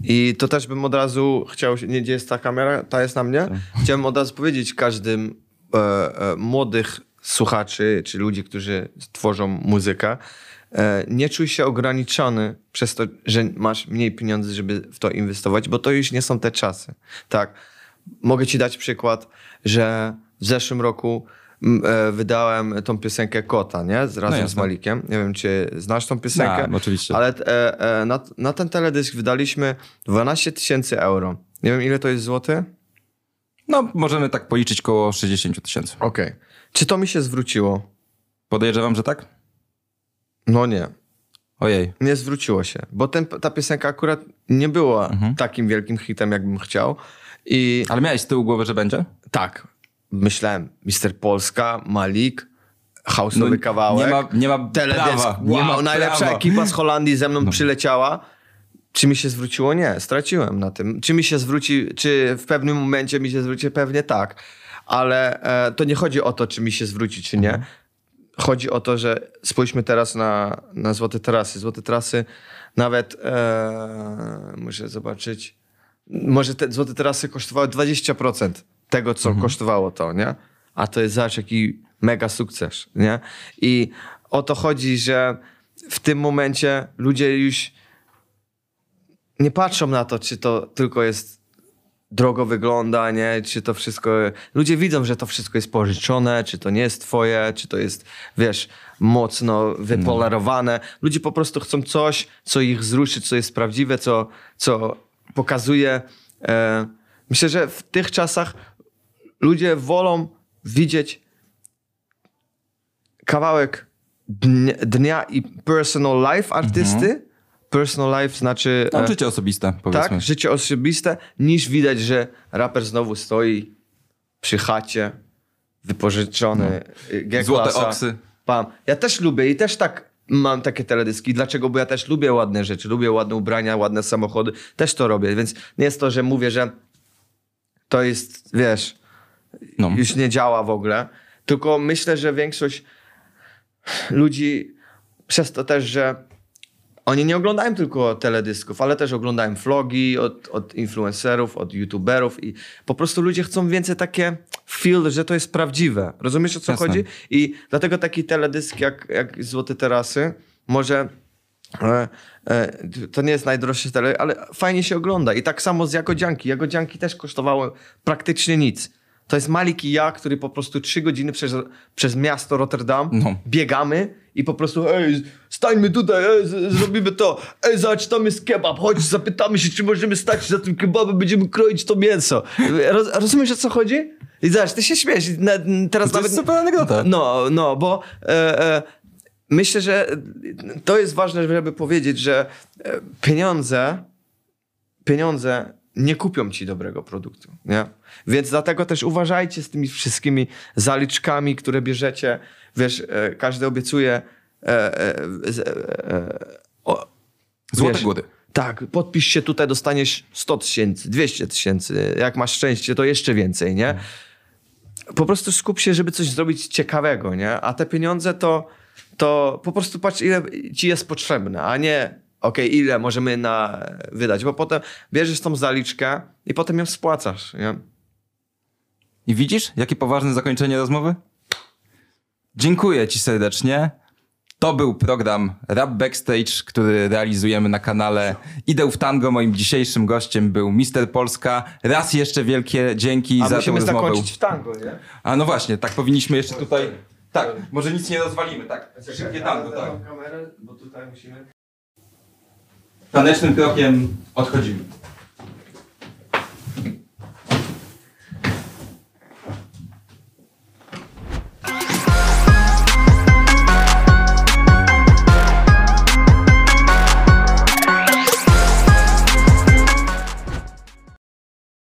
I to też bym od razu chciał, nie, gdzie jest ta kamera, ta jest na mnie. Chciałbym od razu powiedzieć każdym młodych słuchaczy, czy ludzi, którzy tworzą muzykę, nie czuj się ograniczony przez to, że masz mniej pieniędzy, żeby w to inwestować, bo to już nie są te czasy. Tak, mogę ci dać przykład, że w zeszłym roku wydałem tą piosenkę Kota, nie? Razem z Malikiem. Nie wiem, czy znasz tą piosenkę? No, oczywiście. Ale na ten teledysk wydaliśmy 12 000 euro. Nie wiem, ile to jest złoty? No, możemy tak policzyć koło 60 000. Okej. Czy to mi się zwróciło? Podejrzewam, że tak? No nie. Ojej. Nie zwróciło się, bo ta piosenka akurat nie była takim wielkim hitem, jakbym chciał. I... Ale miałeś z tyłu głowy, że będzie? Tak. Myślałem, Mister Polska, Malik, house'owy kawałek. Nie ma teledysk. Prawa, wow, nie ma najlepsza ekipa z Holandii ze mną przyleciała. Czy mi się zwróciło? Nie. Straciłem na tym. Czy mi się zwróci, czy w pewnym momencie mi się zwróci? Pewnie tak. Ale to nie chodzi o to, czy mi się zwróci, czy nie. Chodzi o to, że spójrzmy teraz na Złote Tarasy. Złote Tarasy nawet, muszę zobaczyć, może te Złote Tarasy kosztowały 20% tego, co kosztowało to, nie? A to jest, zobacz, jaki mega sukces, nie? I o to chodzi, że w tym momencie ludzie już nie patrzą na to, czy to tylko jest drogo wygląda, nie? Czy to wszystko... Ludzie widzą, że to wszystko jest pożyczone, czy to nie jest twoje, czy to jest, wiesz, mocno wypolerowane. Ludzie po prostu chcą coś, co ich wzruszy, co jest prawdziwe, co pokazuje... Myślę, że w tych czasach ludzie wolą widzieć kawałek dnia i personal life artysty. Personal life znaczy... Tam życie osobiste, powiedzmy. Tak, życie osobiste, niż widać, że raper znowu stoi przy chacie, wypożyczony. Złote oksy. Pam. Ja też lubię i też tak mam takie teledyski. Dlaczego? Bo ja też lubię ładne rzeczy, lubię ładne ubrania, ładne samochody. Też to robię, więc nie jest to, że mówię, że to jest, wiesz, już nie działa w ogóle. Tylko myślę, że większość ludzi przez to też, że oni nie oglądają tylko teledysków, ale też oglądają vlogi od influencerów, od youtuberów i po prostu ludzie chcą więcej takie feel, że to jest prawdziwe. Rozumiesz, o co chodzi? I dlatego taki teledysk jak Złote Tarasy może... To nie jest najdroższy teledysk, ale fajnie się ogląda. I tak samo z Jagodzianki. Jagodzianki też kosztowały praktycznie nic. To jest Malik i ja, który po prostu 3 godziny przez miasto Rotterdam biegamy i po prostu stańmy tutaj, zrobimy to, zobacz, tam jest kebab, chodź, zapytamy się, czy możemy stać za tym kebabem, będziemy kroić to mięso. Rozumiesz, o co chodzi? I zobacz, ty się śmiesz. Teraz to nawet... jest super anegdota. No, bo... Myślę, że to jest ważne, żeby powiedzieć, że pieniądze nie kupią ci dobrego produktu, nie? Więc dlatego też uważajcie z tymi wszystkimi zaliczkami, które bierzecie. Wiesz, każdy obiecuje... Złote góry. Tak, podpisz się tutaj, dostaniesz 100 000, 200 000. Jak masz szczęście, to jeszcze więcej, nie? Po prostu skup się, żeby coś zrobić ciekawego, nie? A te pieniądze to po prostu patrz, ile ci jest potrzebne, a nie ile możemy wydać, bo potem bierzesz tą zaliczkę i potem ją spłacasz, nie? I widzisz, jakie poważne zakończenie rozmowy? Dziękuję ci serdecznie. To był program Rap Backstage, który realizujemy na kanale Idę w Tango. Moim dzisiejszym gościem był Mister Polska. Raz jeszcze wielkie dzięki za tę rozmowę. A musimy zakończyć w tango, nie? A no właśnie, tak powinniśmy jeszcze tutaj... Tak, może nic nie rozwalimy, tak? Szybkie tango, tak. Kamerę, bo tutaj musimy... Tanecznym krokiem odchodzimy.